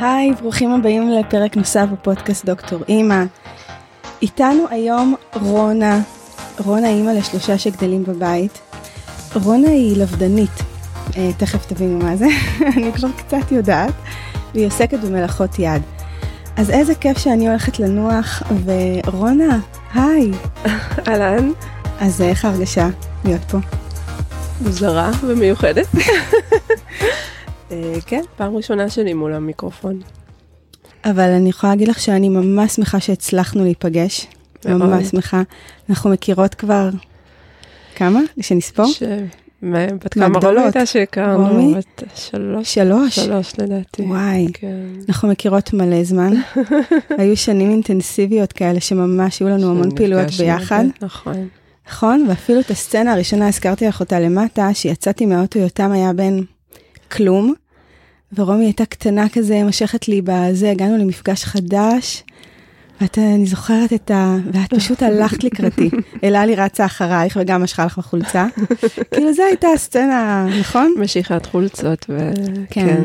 היי, ברוכים הבאים לפרק נוסף בפודקאסט דוקטור אימא. איתנו היום רונה. רונה אימא ל3 שגדלים בבית. רונה היא לבדנית. תכף תבינו מה זה. אני כבר קצת יודעת. והיא עוסקת במלאכות יד. אז איזה כיף שאני הולכת לנוח. ורונה, היי. אלן. אז איך הרגשה להיות פה? מוזרה ומיוחדת. כן, פעם ראשונה שלי מול המיקרופון. אבל אני יכולה להגיד לך שאני ממש שמחה שהצלחנו להיפגש. ממש שמחה. אנחנו מכירות כבר כמה? שנספור? בת כמה רונה הייתה שהכרנו? בת 3. 3 לדעתי. וואי, אנחנו מכירות מלא זמן. היו שנים אינטנסיביות כאלה שממש היו לנו המון פעילויות ביחד. נכון. נכון, ואפילו את הסצנה הראשונה הזכרתי לך אותה למטה, שיצאתי מהאוטו, יותם היה בין כלום, ורומי הייתה קטנה כזה, משכת לי בזה, הגענו למפגש חדש, ואני זוכרת ואת פשוט הלכת לקראתי, אלה לי רצה אחרייך, וגם משכה לך בחולצה, כאילו זה הייתה הסצנה, נכון? משיכת חולצות, כן.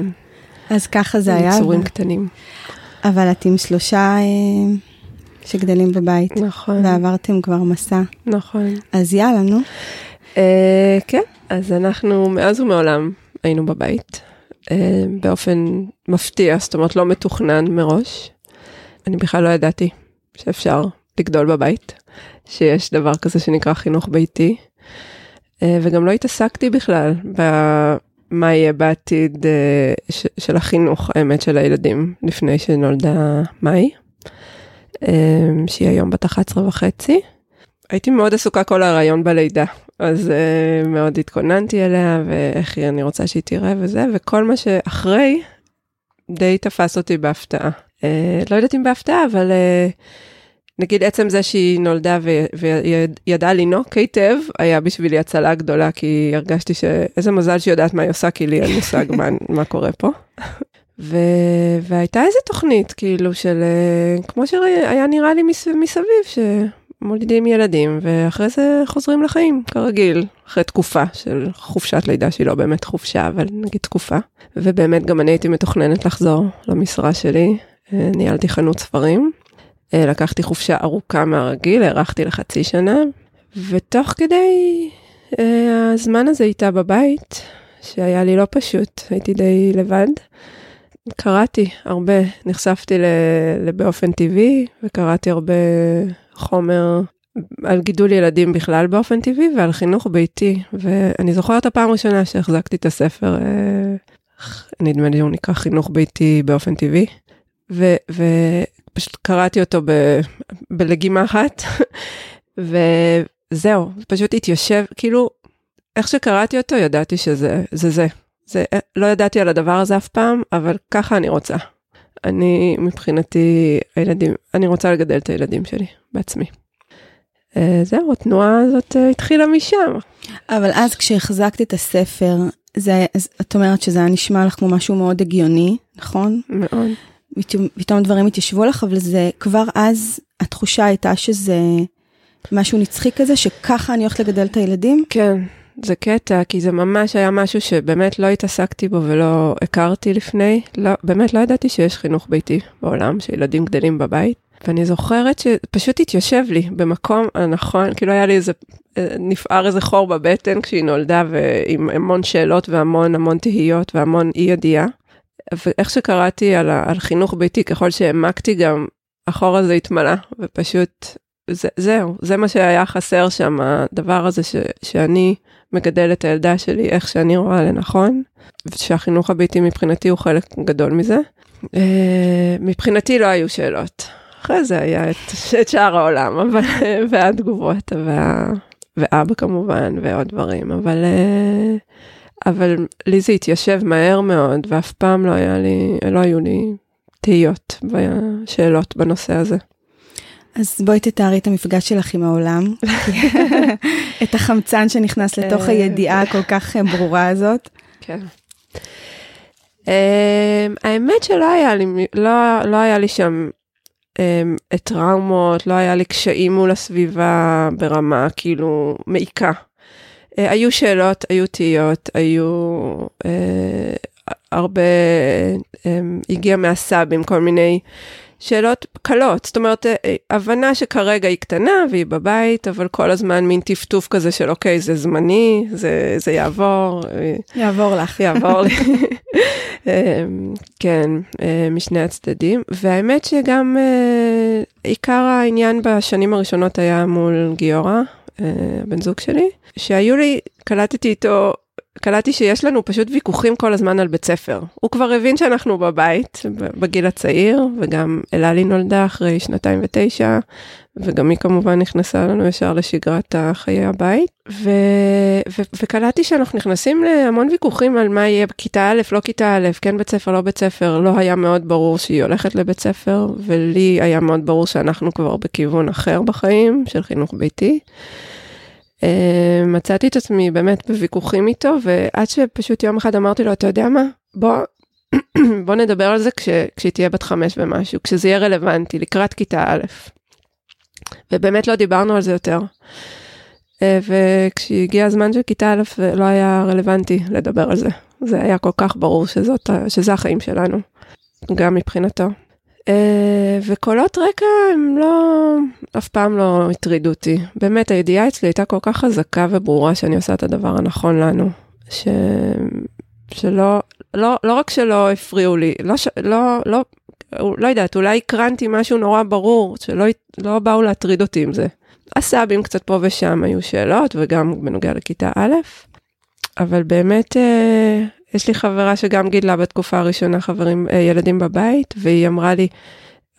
אז ככה זה היה. צורים קטנים. אבל את עם 3... שגדלים בבית. נכון. ועברתם כבר מסע. נכון. אז יאללה, נו. כן, אז אנחנו מאז ומעולם היינו בבית, באופן מפתיע, זאת אומרת לא מתוכנן מראש. אני בכלל לא ידעתי שאפשר לגדול בבית, שיש דבר כזה שנקרא חינוך ביתי, וגם לא התעסקתי בכלל במה יהיה בעתיד של החינוך, האמת של הילדים, לפני שנולדה מאי. שהיא היום בת 11.5. הייתי מאוד עסוקה כל הרעיון בלידה, אז מאוד התכוננתי אליה, ואיך אני רוצה שהיא תראה וזה, וכל מה שאחרי די תפס אותי בהפתעה. לא יודעת אם בהפתעה, אבל נגיד עצם זה שהיא נולדה וידעה לינוק היטב, היה בשבילי הצלה גדולה, כי הרגשתי שאיזה מזל שהיא יודעת מה היא עושה, כי לי אין מושג מה קורה פה. והייתה איזו תוכנית, כאילו, של, כמו שהיה נראה לי מסביב, שמולידים ילדים, ואחרי זה חוזרים לחיים, כרגיל, אחרי תקופה של חופשת לידה, שהיא לא באמת חופשה, אבל נגיד תקופה. ובאמת גם אני הייתי מתוכננת לחזור למשרה שלי, ניהלתי חנות ספרים, לקחתי חופשה ארוכה מהרגיל, הערכתי לחצי שנה, ותוך כדי הזמן הזה הייתה בבית, שהיה לי לא פשוט, הייתי די לבד, קראתי הרבה, נחשפתי באופן טבעי, וקראתי הרבה חומר על גידול ילדים בכלל באופן טבעי, ועל חינוך ביתי, ואני זוכרת הפעם ראשונה שהחזקתי את הספר, נדמה לי הוא נקרא חינוך ביתי באופן טבעי, ופשוט קראתי אותו בלגימה אחת, וזהו, פשוט התיישב, כאילו, איך שקראתי אותו, ידעתי שזה זה. לא ידעתי על הדבר הזה אף פעם, אבל ככה אני רוצה. אני מבחינתי, הילדים, אני רוצה לגדל את הילדים שלי בעצמי. זהו, התנועה הזאת התחילה משם. אבל אז כשהחזקתי את הספר, את אומרת שזה נשמע לך כמו משהו מאוד הגיוני, נכון? מאוד. פתאום דברים התיישבו לך, אבל זה כבר אז התחושה הייתה שזה משהו נצחי כזה, שככה אני הולכת לגדל את הילדים? כן. זה קטע, כי זה ממש היה משהו שבאמת לא התעסקתי בו ולא הכרתי לפני. באמת לא ידעתי שיש חינוך ביתי בעולם, שילדים גדלים בבית. ואני זוכרת שפשוט התיישב לי במקום הנכון, כאילו היה לי נפער איזה חור בבטן כשהיא נולדה, ועם המון שאלות והמון המון תהיות והמון אי ידיעה. ואיך שקראתי על חינוך ביתי, ככל שהעמקתי גם, החור הזה התמלא, ופשוט... זהו, זה מה שהיה חסר שם, הדבר הזה שאני מגדלת את הילדה שלי, איך שאני רואה לנכון, שהחינוך הביתי מבחינתי הוא חלק גדול מזה. מבחינתי לא היו שאלות. אחרי זה היה את שאר העולם, והתגובות, ואבא כמובן, ועוד דברים, אבל לי זה התיישב מהר מאוד, ואף פעם לא היו לי תהיות ושאלות בנושא הזה. אז בואי תתארי את המפגש שלך עם העולם, את החמצן שנכנס לתוך הידיעה הכל כך ברורה הזאת. כן. האמת שלא היה לי שם טראומות, לא היה לי קשיים מול הסביבה ברמה כאילו מעיקה. היו שאלות, היו תהיות, היו הרבה הגיע מהסאבים, כל מיני שאלות קלות, זאת אומרת, הבנה שכרגע היא קטנה והיא בבית, אבל כל הזמן מין טפטוף כזה של אוקיי, זה זמני, זה יעבור. יעבור לך. יעבור לי. כן, משני הצדדים. והאמת שגם עיקר העניין בשנים הראשונות היה מול גיאורה, בן זוג שלי, שהיו לי, קלטתי איתו, קלטתי שיש לנו פשוט ויכוחים כל הזמן על בית ספר. הוא כבר הבין שאנחנו בבית, בגיל הצעיר, וגם אלה לי נולדה אחרי 2.9, וגם היא כמובן נכנסה לנו ישר לשגרת חיי הבית, וקלטתי שאנחנו נכנסים להמון ויכוחים על מה יהיה כיתה א', לא כיתה א', כן בית ספר, לא בית ספר, לא היה מאוד ברור שהיא הולכת לבית ספר, ולי היה מאוד ברור שאנחנו כבר בכיוון אחר בחיים, של חינוך ביתי. מצאתי את עצמי באמת בוויכוחים איתו, ועד שפשוט יום אחד אמרתי לו, אתה יודע מה? בוא נדבר על זה כשהיא תהיה בת 5 ומשהו, כשזה יהיה רלוונטי, לקראת כיתה א'. ובאמת לא דיברנו על זה יותר. וכשהגיע הזמן של כיתה א', לא היה רלוונטי לדבר על זה. זה היה כל כך ברור שזה החיים שלנו, גם מבחינתו. וקולות רקע הם אף פעם לא התרידו אותי. באמת, הידיעה אצלי הייתה כל כך חזקה וברורה שאני עושה את הדבר הנכון לנו, שלא, לא רק שלא הפריעו לי, לא יודעת, אולי קרנתי משהו נורא ברור, שלא באו להטריד אותי עם זה. הסאבים קצת פה ושם היו שאלות, וגם בנוגע לכיתה א', אבל באמת, יש לי חברה שגם גידלה בתקופה הראשונה ילדים בבית, והיא אמרה לי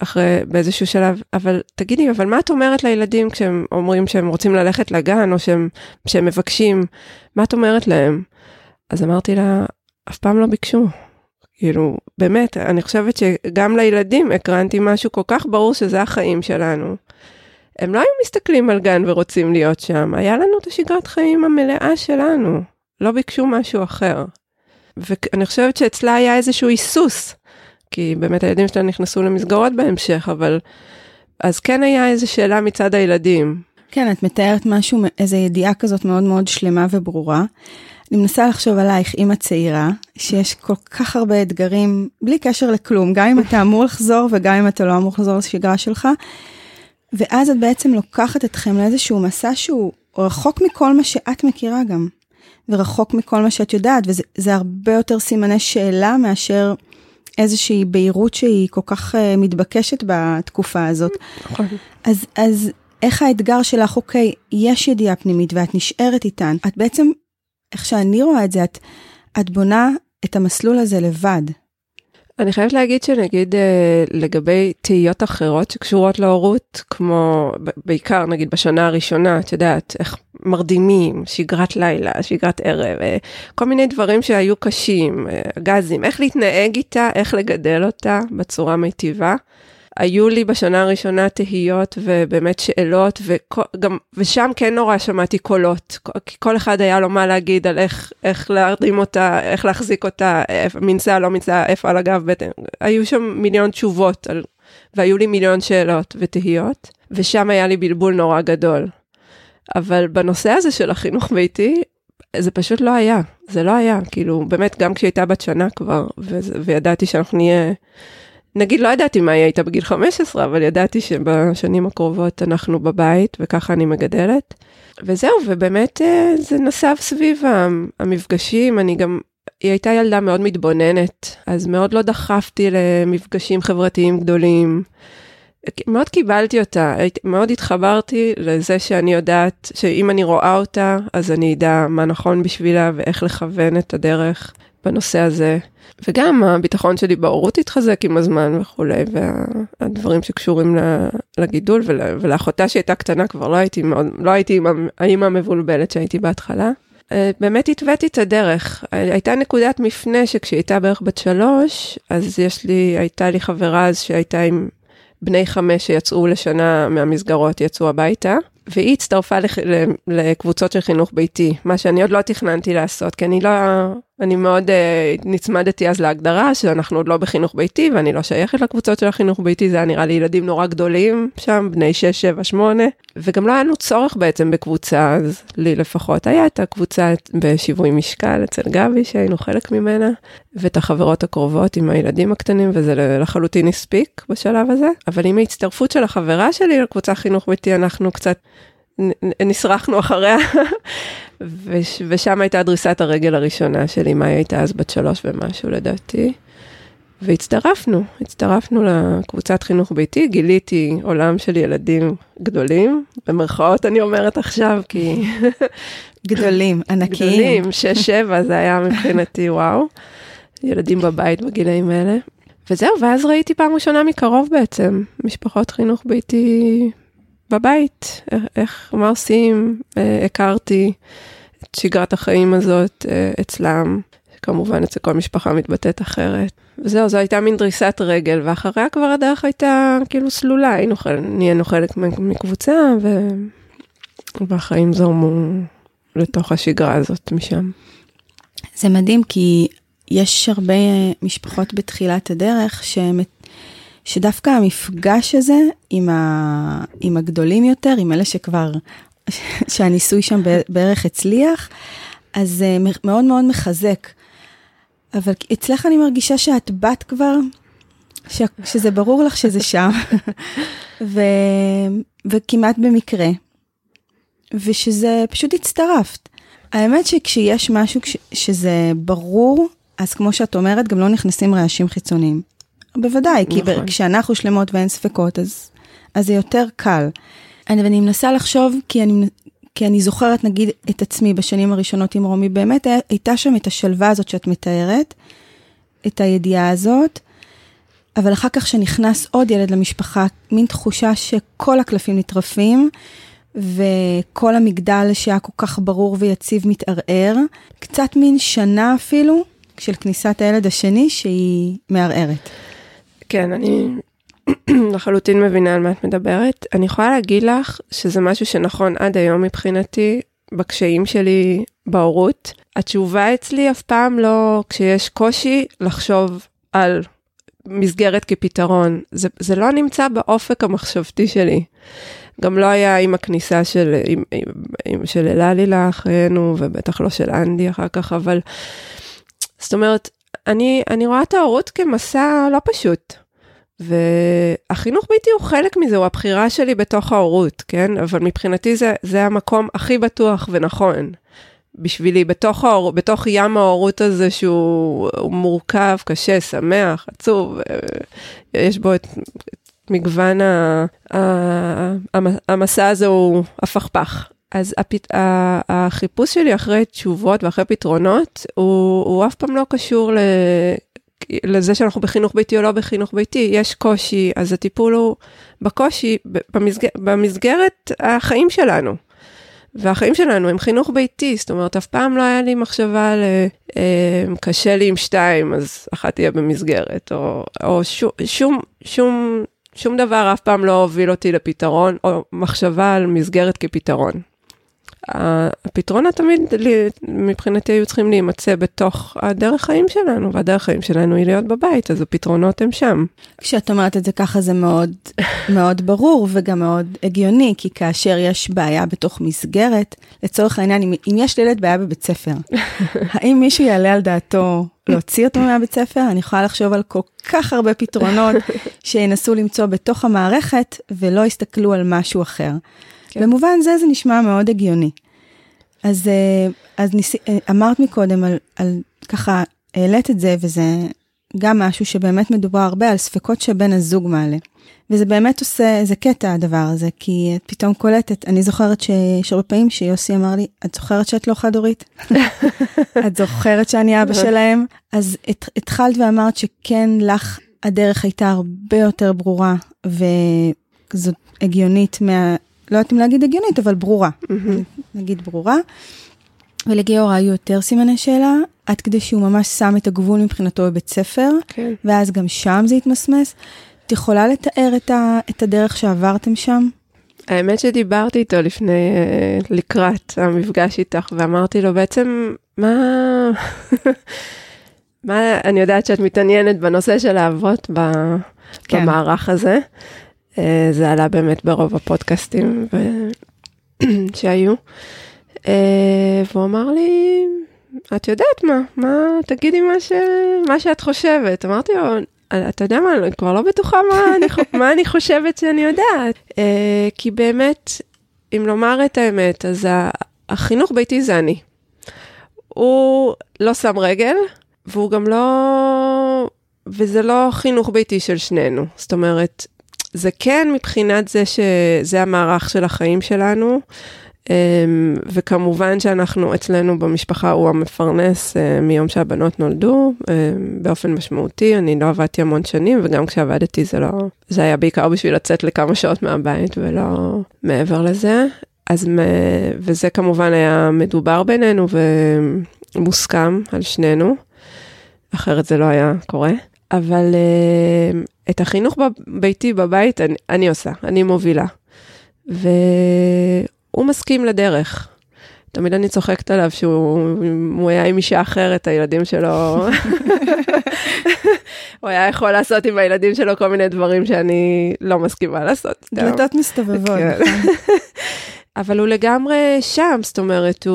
אחרי באיזשהו שלב, אבל תגידי, אבל מה את אומרת לילדים כשהם אומרים שהם רוצים ללכת לגן, או שהם מבקשים, מה את אומרת להם? אז אמרתי לה, אף פעם לא ביקשו. כאילו, באמת, אני חושבת שגם לילדים הקרנתי משהו כל כך ברור שזה החיים שלנו. הם לא היו מסתכלים על גן ורוצים להיות שם, היה לנו את השגרת חיים המלאה שלנו, לא ביקשו משהו אחר. ואני חושבת שאצלה היה איזשהו היסוס, כי באמת הילדים שלה נכנסו למסגרות בהמשך, אבל אז כן היה איזו שאלה מצד הילדים. כן, את מתארת משהו, איזו ידיעה כזאת מאוד מאוד שלמה וברורה. אני מנסה לחשוב עלייך, אמא צעירה, שיש כל כך הרבה אתגרים, בלי קשר לכלום, גם אם אתה אמור לחזור, וגם אם אתה לא אמור לחזור לשגרה שלך, ואז את בעצם לוקחת אתכם לאיזשהו מסע שהוא רחוק מכל מה שאת מכירה גם. ורחוק מכל מה שאת יודעת, וזה הרבה יותר סימני שאלה מאשר איזושהי בהירות שהיא כל כך מתבקשת בתקופה הזאת. נכון. אז איך האתגר שלך, אוקיי, יש ידיעה פנימית ואת נשארת איתן, את בעצם, איך שאני רואה את זה, את בונה את המסלול הזה לבד. אני חייבת להגיד שנגיד לגבי תהיות אחרות שקשורות להורות, כמו בעיקר נגיד בשנה הראשונה, את יודעת, איך מרדימים, שגרת לילה, שגרת ערב, כל מיני דברים שהיו קשים, גזים, איך להתנהג איתה, איך לגדל אותה בצורה מיטיבה. היו לי בשנה הראשונה תהיות ובאמת שאלות, ושם כן נורא שמעתי קולות, כי כל אחד היה לו מה להגיד על איך להרדים אותה, איך להחזיק אותה, מנסה, לא מנסה, איפה על הגב בטן. היו שם מיליון תשובות, והיו לי מיליון שאלות ותהיות, ושם היה לי בלבול נורא גדול. אבל בנושא הזה של החינוך ביתי, זה פשוט לא היה, זה לא היה, כאילו באמת גם כשהייתה בת שנה כבר, וידעתי שאנחנו נהיה, נגיד, לא ידעתי מה היא הייתה בגיל 15, אבל ידעתי שבשנים הקרובות אנחנו בבית, וככה אני מגדלת. וזהו, ובאמת זה נסב סביב המפגשים, היא הייתה ילדה מאוד מתבוננת, אז מאוד לא דחפתי למפגשים חברתיים גדולים. מאוד קיבלתי אותה, מאוד התחברתי לזה שאני יודעת, שאם אני רואה אותה, אז אני אדע מה נכון בשבילה, ואיך לכוון את הדרך בנושא הזה. וגם הביטחון שלי בהורות התחזק עם הזמן וכולי, והדברים שקשורים לגידול ולאחותה שהייתה קטנה, כבר לא הייתי עם האמא המבולבלת שהייתי בהתחלה. באמת התוויתי את הדרך. הייתה נקודת מפנה שכשהייתה בערך בת 3, אז הייתה לי חברה אז שהייתה עם בני 5 שיצאו לשנה מהמסגרות, יצאו הביתה, והיא הצטרפה לקבוצות של חינוך ביתי, מה שאני עוד לא תכננתי לעשות, כי אני לא אני מאוד נצמדתי אז להגדרה שאנחנו עוד לא בחינוך ביתי, ואני לא שייכת לקבוצות של החינוך ביתי, זה היה נראה לי ילדים נורא גדולים שם, בני 6, 7, 8, וגם לא היה לנו צורך בעצם בקבוצה, אז לי לפחות היה את הקבוצה בשיווי משקל אצל גבי, שהיינו חלק ממנה, ואת החברות הקרובות עם הילדים הקטנים, וזה לחלוטין הספיק בשלב הזה, אבל עם ההצטרפות של החברה שלי לקבוצה חינוך ביתי, אנחנו קצת נשרחנו אחריה, ושם הייתה דריסת הרגל הראשונה שלי, מאי הייתה אז בת 3 ומשהו לדעתי, והצטרפנו לקבוצת חינוך ביתי, גיליתי עולם של ילדים גדולים, במרכאות אני אומרת עכשיו, כי גדולים, ענקיים. גדולים, 6-7, זה היה מבחינתי וואו, ילדים בבית בגילאים האלה, וזהו, ואז ראיתי פעם ראשונה מקרוב בעצם, משפחות חינוך ביתי בבית, איך, מה עושים, הכרתי את שגרת החיים הזאת אצלם, כמובן אצל כל משפחה מתבטאת אחרת, וזהו, זו הייתה מין דריסת רגל, ואחריה כבר הדרך הייתה כאילו סלולה, נהיינו חלק מקבוצה, והחיים זורמו לתוך השגרה הזאת משם. זה מדהים, כי יש הרבה משפחות בתחילת הדרך שהן שדווקא המפגש הזה עם הגדולים יותר, עם אלה שכבר, שהניסוי שם בערך הצליח, אז זה מאוד מאוד מחזק. אבל אצלך אני מרגישה שאת בת כבר, שזה ברור לך שזה שם, וכמעט במקרה, ושזה פשוט הצטרפת. האמת שכשיש משהו שזה ברור, אז כמו שאת אומרת, גם לא נכנסים רעשים חיצוניים. בוודאי, כי כשאנחנו שלמות ואין ספקות, אז זה יותר קל. ואני מנסה לחשוב, כי אני זוכרת, נגיד, את עצמי בשנים הראשונות עם רומי, באמת הייתה שם את השלווה הזאת שאת מתארת, את הידיעה הזאת, אבל אחר כך שנכנס עוד ילד למשפחה, מין תחושה שכל הקלפים נטרפים, וכל המגדל שהיה כל כך ברור ויציב מתערער, קצת מין שנה אפילו, של כניסת הילד השני, שהיא מערערת. כן, אני לחלוטין מבינה על מה את מדברת. אני יכולה להגיד לך שזה משהו שנכון עד היום מבחינתי, בקשיים שלי בהורות. התשובה אצלי אף פעם לא, כשיש קושי, לחשוב על מסגרת כפתרון. זה לא נמצא באופק המחשבתי שלי. גם לא היה עם הכניסה של אלה לי לאחרינו, ובטח לא של אנדי אחר כך, אבל זאת אומרת, אני רואה את ההורות כמסע לא פשוט, והחינוך ביתי הוא חלק מזה, הוא הבחירה שלי בתוך ההורות, כן? אבל מבחינתי זה המקום הכי בטוח ונכון בשבילי, בתוך ים ההורות הזה שהוא מורכב, קשה, שמח, עצוב, יש בו את מגוון המסע הזה הוא הפכפך. אז החיפוש שלי אחרי תשובות ואחרי פתרונות, הוא אף פעם לא קשור לזה שאנחנו בחינוך ביתי או לא בחינוך ביתי, יש קושי, אז הטיפול הוא בקושי, במסגרת החיים שלנו. והחיים שלנו הם חינוך ביתי, זאת אומרת, אף פעם לא היה לי מחשבה קשה לי עם 2, אז אחת תהיה במסגרת, או שום דבר אף פעם לא הוביל אותי לפתרון, או מחשבה על מסגרת כפתרון. הפתרונות תמיד מבחינתי היו צריכים להימצא בתוך הדרך חיים שלנו, והדרך חיים שלנו היא להיות בבית, אז הפתרונות הם שם. כשאת אומרת את זה ככה זה מאוד, מאוד ברור וגם מאוד הגיוני, כי כאשר יש בעיה בתוך מסגרת, לצורך העניין, אם יש לילד בעיה בבית ספר, האם מישהו יעלה על דעתו להוציא אותו מהבית ספר? אני יכולה לחשוב על כל כך הרבה פתרונות שינסו למצוא בתוך המערכת ולא יסתכלו על משהו אחר. במובן זה נשמע מאוד הגיוני. אז אמרת מקודם על ככה, העלית את זה, וזה גם משהו שבאמת מדובר הרבה על ספקות שבן הזוג מעלה. וזה באמת עושה, זה קטע הדבר הזה, כי את פתאום קולטת, אני זוכרת שהרבה פעמים שיוסי אמר לי, את זוכרת שאת לא חד-הורית? את זוכרת שאני אבא שלהם? אז התחלת ואמרת שכן, לך הדרך הייתה הרבה יותר ברורה, וזאת הגיונית לא יודעת אם להגיד הגיונית, אבל ברורה. נגיד ברורה. ולגיאור היו יותר סימני שאלה, עד כדי שהוא ממש שם את הגבול מבחינתו בבית ספר, ואז גם שם זה התמסמס. את יכולה לתאר את הדרך שעברתם שם? האמת שדיברתי איתו לקראת המפגש איתך, ואמרתי לו בעצם, מה מה... מה, אני יודעת שאת מתעניינת בנושא של האבות במערך הזה. זה עלה באמת ברוב הפודקאסטים שהיו. והוא אמר לי, את יודעת מה? תגידי מה שאת חושבת. אמרתי לו, אתה יודע מה, אני כבר לא בטוחה מה אני חושבת שאני יודעת. כי באמת, אם לומר את האמת, אז החינוך ביתי זה אני. הוא לא שם רגל, והוא גם לא, וזה לא חינוך ביתי של שנינו. זאת אומרת, זה כן מבחינת זה שזה המערך של החיים שלנו, וכמובן שאנחנו אצלנו במשפחה הוא המפרנס מיום שהבנות נולדו, באופן משמעותי, אני לא עבדתי המון שנים, וגם כשעבדתי זה לא, זה היה בעיקר בשביל לצאת לכמה שעות מהבית, ולא מעבר לזה. אז, וזה כמובן היה מדובר בינינו, ומוסכם על שנינו. אחרת זה לא היה קורה, אבל את החינוך ביתי בבית אני עושה, אני מובילה, והוא מסכים לדרך. תמיד אני צוחקת עליו שהוא היה עם אישה אחרת, הילדים שלו, הוא היה יכול לעשות עם הילדים שלו כל מיני דברים שאני לא מסכימה לעשות. דלתות מסתובבות. אבל הוא לגמרי שם, זאת אומרת,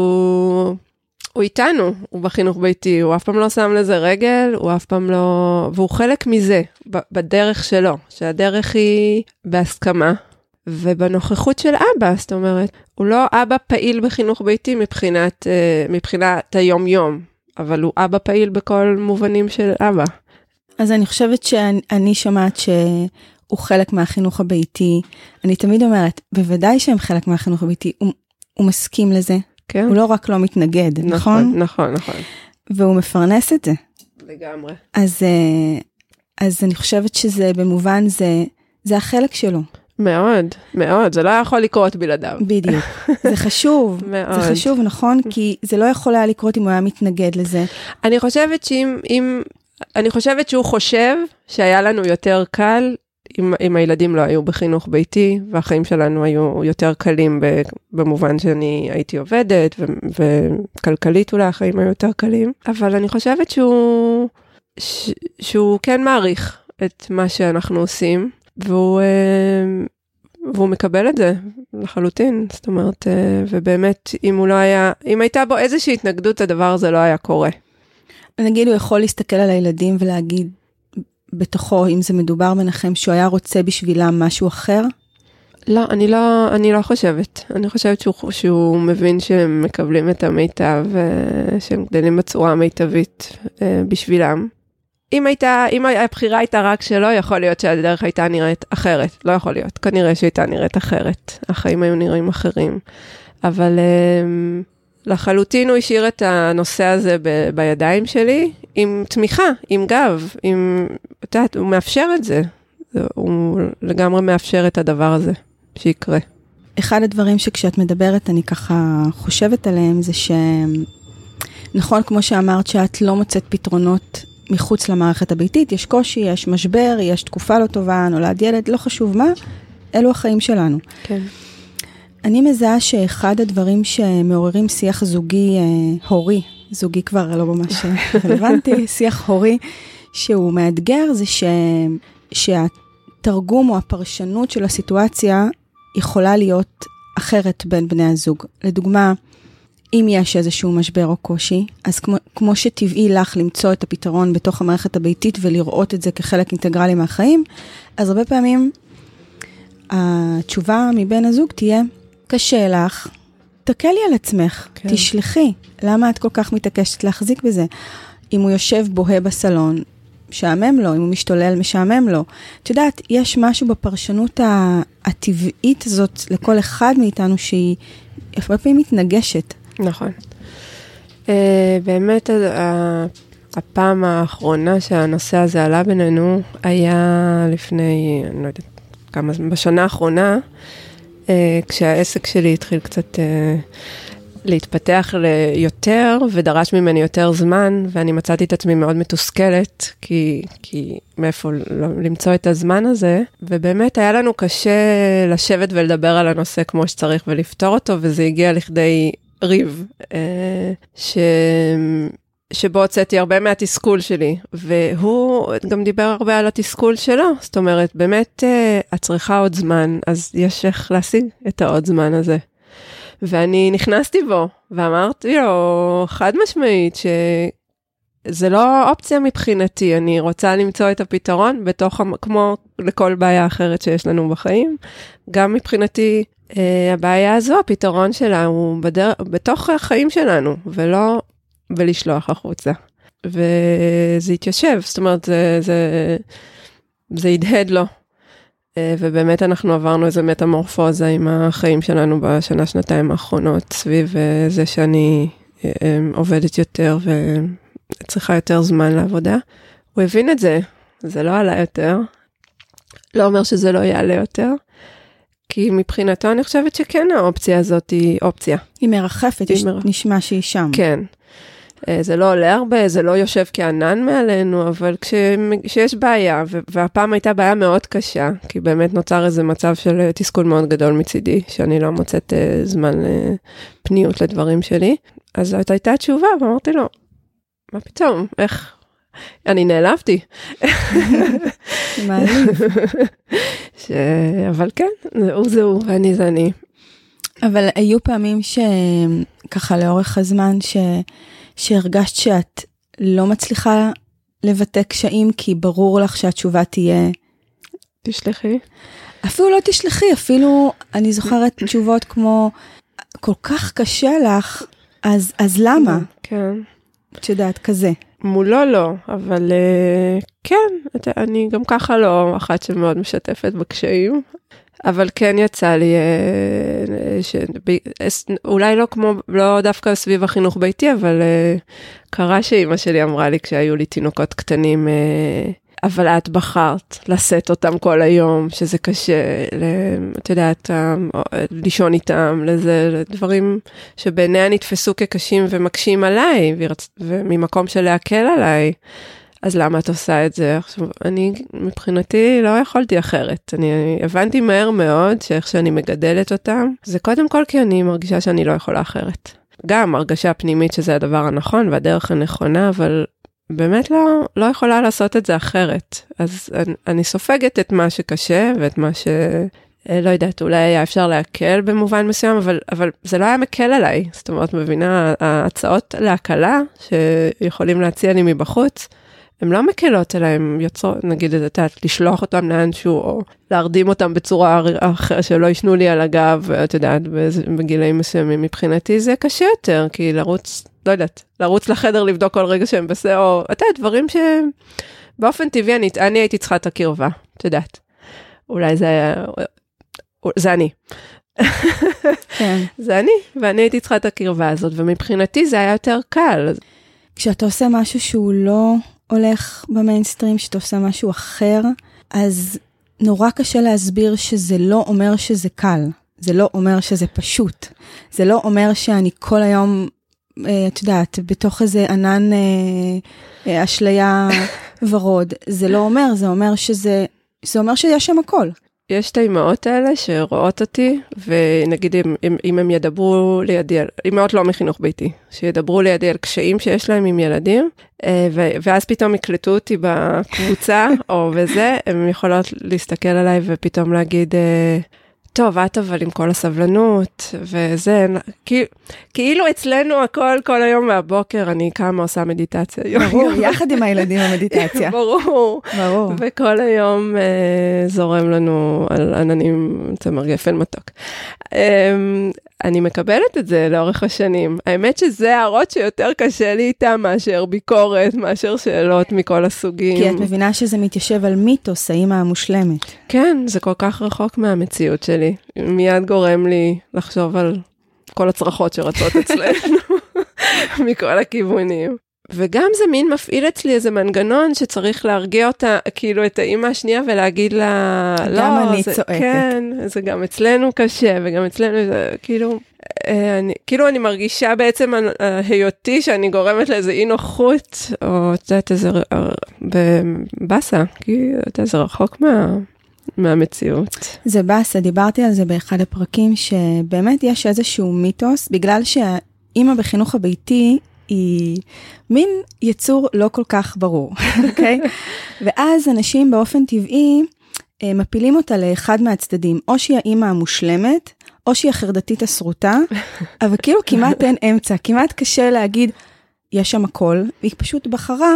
הוא איתנו, הוא בחינוך ביתי, הוא אף פעם לא שם לזה רגל, הוא אף פעם לא, והוא חלק מזה, בדרך שלו, שהדרך היא בהסכמה, ובנוכחות של אבא, זאת אומרת, הוא לא אבא פעיל בחינוך ביתי מבחינת היום-יום, אבל הוא אבא פעיל בכל מובנים של אבא. אז אני חושבת שאני שומעת שהוא חלק מהחינוך הביתי, אני תמיד אומרת, בוודאי שהם חלק מהחינוך הביתי, הוא מסכים לזה, כן. הוא לא רק לא מתנגד, נכון? נכון, נכון. והוא מפרנס את זה. לגמרי. אז אני חושבת שזה במובן, זה החלק שלו. מאוד, מאוד. זה לא יכול לקרות בלעדיו. בדיוק. זה חשוב. מאוד. זה חשוב, נכון? כי זה לא יכול היה לקרות אם הוא היה מתנגד לזה. אני חושבת אני חושבת שהוא חושב שהיה לנו יותר קל, אם הילדים לא היו בחינוך ביתי, והחיים שלנו היו יותר קלים, במובן שאני הייתי עובדת, וכלכלית אולי החיים היו יותר קלים, אבל אני חושבת שהוא כן מעריך את מה שאנחנו עושים, והוא מקבל את זה לחלוטין, זאת אומרת, ובאמת אם הייתה בו איזושהי התנגדות, הדבר הזה לא היה קורה. נגיד, הוא יכול להסתכל על הילדים ולהגיד, בתוכו, אם זה מדובר ביניכם, שהוא היה רוצה בשבילה משהו אחר? לא, אני לא חושבת. אני חושבת שהוא מבין שהם מקבלים את המיטב, שהם גדלים בצורה המיטבית בשבילם. אם הבחירה הייתה רק שלו, יכול להיות שהדרך הייתה נראית אחרת. לא יכול להיות. כנראה שהייתה נראית אחרת. החיים היו נראים אחרים. אבל לחלוטין הוא השאיר את הנושא הזה בידיים שלי, עם תמיכה, עם גב, הוא מאפשר את זה. הוא לגמרי מאפשר את הדבר הזה, שיקרה. אחד הדברים שכשאת מדברת, אני ככה חושבת עליהם, זה נכון, כמו שאמרת, שאת לא מוצאת פתרונות מחוץ למערכת הביתית, יש קושי, יש משבר, יש תקופה לא טובה, נולד ילד, לא חשוב מה, אלו החיים שלנו. כן. אני מזהה שאחד הדברים שמעוררים שיח זוגי הורי, זוגי כבר לא ממש רלוונטי, שיח הורי שהוא מאתגר, זה שהתרגום או הפרשנות של הסיטואציה יכולה להיות אחרת בין בני הזוג. לדוגמה, אם יש איזשהו משבר או קושי, אז כמו שטבעי לך למצוא את הפתרון בתוך המערכת הביתית ולראות את זה כחלק אינטגרלי מהחיים, אז הרבה פעמים התשובה מבין הזוג תהיה, קשה לך, תקלי על עצמך, כן. תשלחי. למה את כל כך מתעקשת להחזיק בזה? אם הוא יושב בוהה בסלון, משעמם לו, אם הוא משתולל, משעמם לו. את יודעת, יש משהו בפרשנות הטבעית הזאת לכל אחד מאיתנו שהיא הרבה פעמים מתנגשת. נכון. באמת, הפעם האחרונה שהנושא הזה עלה בינינו, היה לפני, אני לא יודעת, כמה, בשנה האחרונה, כשהעסק שלי התחיל קצת להתפתח ליותר, ודרש ממני יותר זמן, ואני מצאתי את עצמי מאוד מתוסכלת, כי מאיפה למצוא את הזמן הזה, ובאמת היה לנו קשה לשבת ולדבר על הנושא כמו שצריך ולפתור אותו, וזה הגיע לכדי ריב, שבו הוצאתי הרבה מהתסכול שלי, והוא גם דיבר הרבה על התסכול שלו, זאת אומרת, באמת את צריכה עוד זמן, אז יש איך להשיג את העוד זמן הזה. ואני נכנסתי בו, ואמרתי לו חד משמעית, שזה לא אופציה מבחינתי, אני רוצה למצוא את הפתרון, בתוך, כמו לכל בעיה אחרת שיש לנו בחיים, גם מבחינתי, הבעיה הזו, הפתרון שלה, הוא בתוך החיים שלנו, ולא ולשלוח החוצה. וזה התיישב, זאת אומרת, זה ידהד לו. ובאמת אנחנו עברנו איזו מטמורפוזה עם החיים שלנו בשנה, שנתיים האחרונות, סביב זה שאני עובדת יותר וצריכה יותר זמן לעבודה. הוא הבין את זה, זה לא עלה יותר. לא אומר שזה לא יעלה יותר. כי מבחינתו אני חושבת שכן האופציה הזאת היא אופציה. היא מרחפת, נשמע שהיא שם. כן. זה לא עולה הרבה, זה לא יושב כענן מעלינו, אבל כשיש בעיה, והפעם הייתה בעיה מאוד קשה, כי באמת נוצר איזה מצב של תסכול מאוד גדול מצידי, שאני לא מוצאת זמן פניות לדברים שלי, אז הייתה תשובה, ואמרתי לו, מה פתאום, איך? אני נעלבתי. מעליף. אבל כן, זהו, ואני זה אני. אבל היו פעמים שככה לאורך הזמן שהרגשת שאת לא מצליחה לבטא קשיים, כי ברור לך שהתשובה תהיה... תשלחי. אפילו לא תשלחי, אפילו אני זוכרת תשובות כמו, כל כך קשה לך, אז למה? כן. את יודעת, כזה. מולו לא, אבל כן, אני גם ככה לא אחת שמאוד משתפת בקשיים, אבל כן יצא לי, אולי לא כמו, לא דווקא סביב החינוך ביתי, אבל קרה שאימא שלי אמרה לי כשהיו לי תינוקות קטנים, אבל את בחרת לשאת אותם כל היום, שזה קשה, את יודעת, לישון איתם, לזה, דברים שבעיניה נתפסו כקשים ומקשים עליי, וממקום של להקל עליי, אז למה את עושה את זה? עכשיו, אני מבחינתי לא יכולתי אחרת, אני הבנתי מהר מאוד שאיך שאני מגדלת אותם, זה קודם כל כי אני מרגישה שאני לא יכולה אחרת. גם הרגשה פנימית שזה הדבר הנכון והדרך הנכונה, אבל... באמת לא יכולה לעשות את זה אחרת. אז אני סופגת את מה שקשה, ואת מה שלא יודעת, אולי היה אפשר להקל במובן מסוים, אבל זה לא היה מקל עליי. זאת אומרת, מבינה, ההצעות להקלה, שיכולים להציע לי מבחוץ, הן לא מקלות עליי, הן יוצרות, נגיד, לשלוח אותם לאנשהו, או להרדים אותם בצורה אחרת, שלא ישנו לי על הגב, את יודעת, בגילאים מסוימים. מבחינתי זה קשה יותר, כי לרוץ... לא יודעת, לרוץ לחדר, לבדוק כל רגע שהם בסדר, או, אתה, דברים שבאופן טבעי, אני הייתי צריכה את הקרבה, את יודעת. אולי זה היה, זה אני. כן. זה אני, ואני הייתי צריכה את הקרבה הזאת, ומבחינתי זה היה יותר קל. כשאתה עושה משהו שהוא לא הולך במיינסטרים, כשאתה עושה משהו אחר, אז נורא קשה להסביר שזה לא אומר שזה קל, זה לא אומר שזה פשוט, זה לא אומר שאני כל היום... את יודעת, בתוך איזה ענן אשליה ורוד, זה לא אומר, זה אומר שיש שם הכל. יש את האימהות האלה שרואות אותי, ונגיד אם הם ידברו לידי, אימהות לא מחינוך ביתי, שידברו לידי על קשיים שיש להם עם ילדים, ואז פתאום יקלטו אותי בקבוצה, או בזה, הם יכולות להסתכל עליי ופתאום להגיד... טוב, את אבל עם כל הסבלנות, וזה, כאילו אצלנו הכל, כל היום מהבוקר, אני קמה עושה מדיטציה. ברור, יחד עם הילדים המדיטציה. ברור. ברור. וכל היום זורם לנו על עננים, צמר גפן מתוק. אני מקבלת את זה לאורך השנים. האמת שזה הערות שיותר קשה לי איתה, מאשר ביקורת, מאשר שאלות מכל הסוגים. כי את מבינה שזה מתיישב על מיתוס, האמא המושלמת. כן, זה כל כך רחוק מהמציאות שלי. מיד גורם לי לחשוב על כל הצרחות שרצות אצלנו, מכל הכיוונים. וגם זה מין מפעיל אצלי איזה מנגנון שצריך להרגיע אותה, כאילו את האמא השנייה ולהגיד לה, לא, גם אני צועקת. כן, זה גם אצלנו קשה, וגם אצלנו, כאילו אני מרגישה בעצם היותי שאני גורמת לאיזה אי נוחות, או את איזה בסה, כי זה רחוק מהמציאות. זה בסה, דיברתי על זה באחד הפרקים, שבאמת יש איזשהו מיתוס, בגלל שהאמא בחינוך הביתי, היא מין יצור לא כל כך ברור, אוקיי? ואז אנשים באופן טבעי מפילים אותה לאחד מהצדדים, או שהיא האמא המושלמת, או שהיא החרדתית הסרוטה, אבל כאילו כמעט אין אמצע, כמעט קשה להגיד, יש שם הכל, והיא פשוט בחרה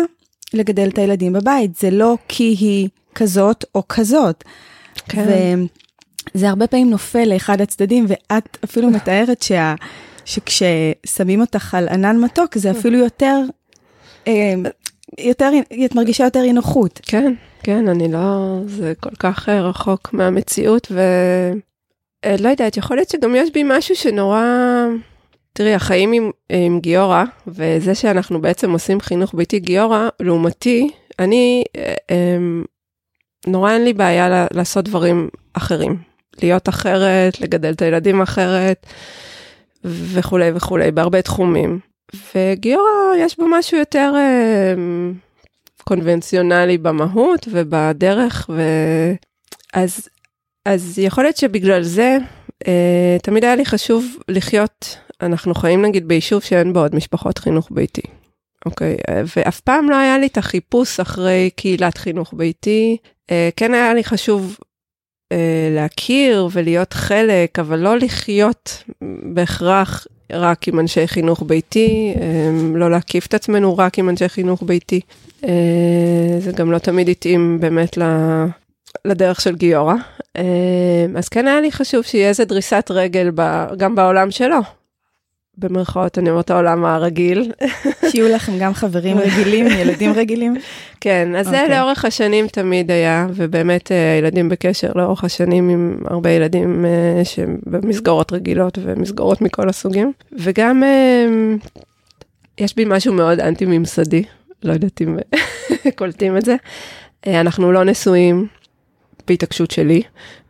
לגדל את הילדים בבית, זה לא כי היא כזאת או כזאת. כן. וזה הרבה פעמים נופל לאחד הצדדים, ואת אפילו מתארת שכששמים אותך על ענן מתוק, זה אפילו יותר, את מרגישה יותר אינוחות. כן, כן, אני לא, זה כל כך רחוק מהמציאות, ולא יודעת, יכול להיות שגם יש בי משהו שנורא, תראי, החיים עם גיאורה, וזה שאנחנו בעצם עושים חינוך ביתי גיאורה, לעומתי, אני, נורא אין לי בעיה לעשות דברים אחרים, להיות אחרת, לגדל את הילדים אחרת, וכו' וכו', בהרבה תחומים. וגיאורה יש בו משהו יותר קונבנציונלי במהות ובדרך, אז יכול להיות שבגלל זה, תמיד היה לי חשוב לחיות, אנחנו חיים נגיד ביישוב שאין בו עוד משפחות חינוך ביתי. אוקיי, ואף פעם לא היה לי את החיפוש אחרי קהילת חינוך ביתי, כן היה לי חשוב להכיר ולהיות חלק, אבל לא לחיות בהכרח רק עם אנשי חינוך ביתי, לא להקיף את עצמנו רק עם אנשי חינוך ביתי, זה גם לא תמיד התאים באמת לדרך של גיאורה, אז כן היה לי חשוב שיהיה איזה דריסת רגל גם בעולם שלו, במרכאות, אני אומרת העולם הרגיל. שיהיו לכם גם חברים רגילים, ילדים רגילים. כן, אז זה לאורך השנים תמיד היה, ובאמת הילדים בקשר לאורך השנים עם הרבה ילדים שבמסגרות רגילות ומסגרות מכל הסוגים. וגם יש בי משהו מאוד אנטי-ממסדי, לא יודעת אם קולטים את זה. אנחנו לא נשואים בהתעקשות שלי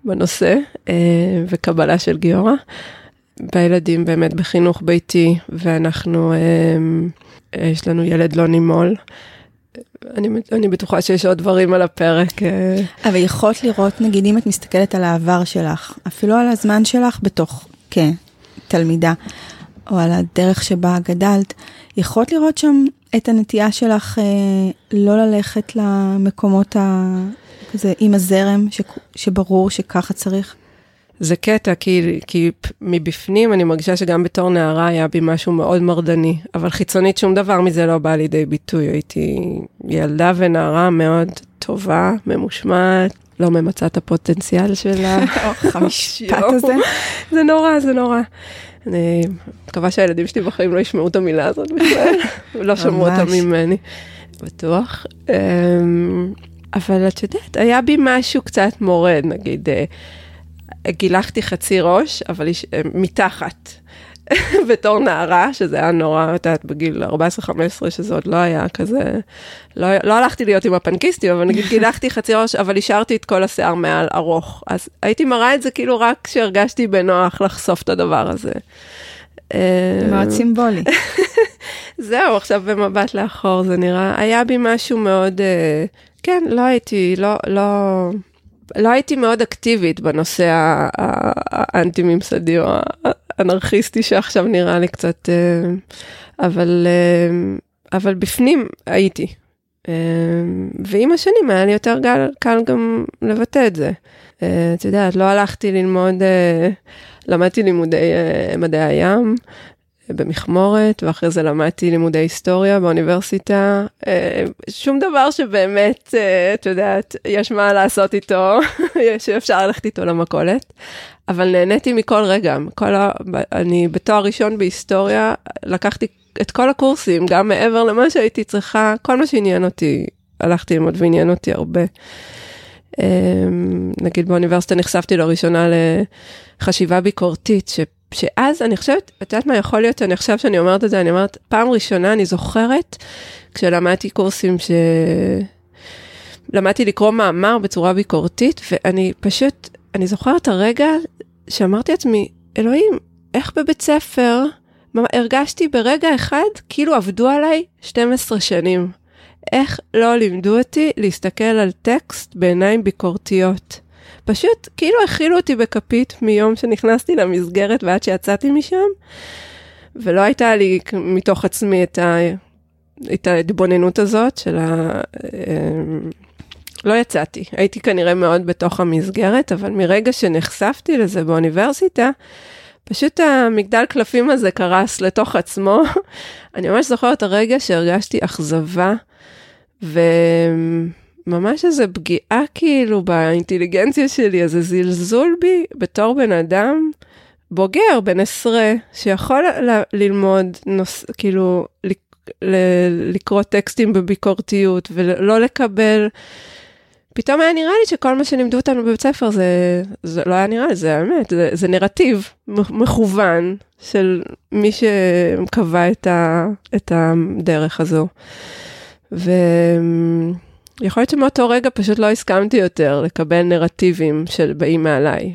בנושא, וקבלה של גיאורה. בילדים באמת בחינוך ביתי, ואנחנו, יש לנו ילד לא נימול. אני בטוחה שיש עוד דברים על הפרק. אבל יכולת לראות, נגיד, אם את מסתכלת על העבר שלך, אפילו על הזמן שלך בתוך כתלמידה, או על הדרך שבה גדלת, יכולת לראות שם את הנטייה שלך לא ללכת למקומות כזה, עם הזרם, שברור שככה צריך? זה קטע, כי מבפנים אני מרגישה שגם בתור נערה היה בי משהו מאוד מרדני, אבל חיצונית שום דבר מזה לא בא לידי ביטוי. הייתי ילדה ונערה מאוד טובה, ממושמעת, לא ממצה את הפוטנציאל שלה. המשפט הזה. זה נורא, זה נורא. אני מקווה שהילדים שלי בחיים לא ישמעו את המילה הזאת בכלל, לא שמעו אותה ממני. בטוח. אבל את יודעת, היה בי משהו קצת מורד, נגיד, גילחתי חצי ראש, אבל מתחת, בתור נערה, שזה היה נורא, יודעת, בגיל 14-15, שזה עוד לא היה כזה, לא הלכתי להיות עם הפנקיסטים, אבל נגיד גילחתי חצי ראש, אבל השארתי את כל השיער מעל ארוך, אז הייתי מראה את זה כאילו רק כשהרגשתי בנוח לחשוף את הדבר הזה. מאוד סימבולי. זהו, עכשיו במבט לאחור זה נראה, היה בי משהו מאוד, כן, לא הייתי מאוד אקטיבית בנושא האנטי-ממסדי או האנרכיסטי שעכשיו נראה לי קצת, אבל בפנים הייתי. ועם השנים היה לי יותר קל גם לבטא את זה. את יודעת, לא הלכתי ללמוד, למדתי לימודי מדעי הים במכמורת, ואחרי זה למדתי לימודי היסטוריה באוניברסיטה, שום דבר שבאמת, את יודעת, יש מה לעשות איתו, שאפשר ללכת איתו למכולת, אבל נהניתי מכל רגע, אני בתואר ראשון בהיסטוריה, לקחתי את כל הקורסים, גם מעבר למה שהייתי צריכה, כל מה שעניין אותי, הלכתי ללמוד ועניין אותי הרבה. נגיד באוניברסיטה נחשפתי לראשונה לחשיבה ביקורתית, שאז אני חושבת, את יודעת מה יכול להיות, אני חושבת שאני אומרת את זה, אני אומרת, פעם ראשונה אני זוכרת, כשלמדתי קורסים למדתי לקרוא מאמר בצורה ביקורתית, ואני פשוט, אני זוכרת הרגע שאמרתי לעצמי, אלוהים, איך בבית ספר, הרגשתי ברגע אחד, כאילו עבדו עליי 12 שנים. איך לא לימדו אותי להסתכל על טקסט בעיניים ביקורתיות? פשוט כאילו הכילו אותי בכפית מיום שנכנסתי למסגרת ועד שיצאתי משם, ולא הייתה לי מתוך עצמי את ההתבוננות הזאת של לא יצאתי. הייתי כנראה מאוד בתוך המסגרת, אבל מרגע שנחשפתי לזה באוניברסיטה, פשוט המגדל קלפים הזה קרס לתוך עצמו. אני ממש זוכרת הרגע שהרגשתי אכזבה, וממש איזו פגיעה כאילו באינטליגנציה שלי, איזה זלזול בי בתור בן אדם בוגר, בן 10, שיכול ללמוד, כאילו לקרוא טקסטים בביקורתיות ולא לקבל. פתאום היה נראה לי שכל מה שלימדו אותנו בבית ספר, זה לא היה נראה לי, זה האמת, זה נרטיב מכוון של מי שקבע את הדרך הזו. ויכול להיות שמאותו רגע פשוט לא הסכמתי יותר לקבל נרטיבים שבאים מעליי.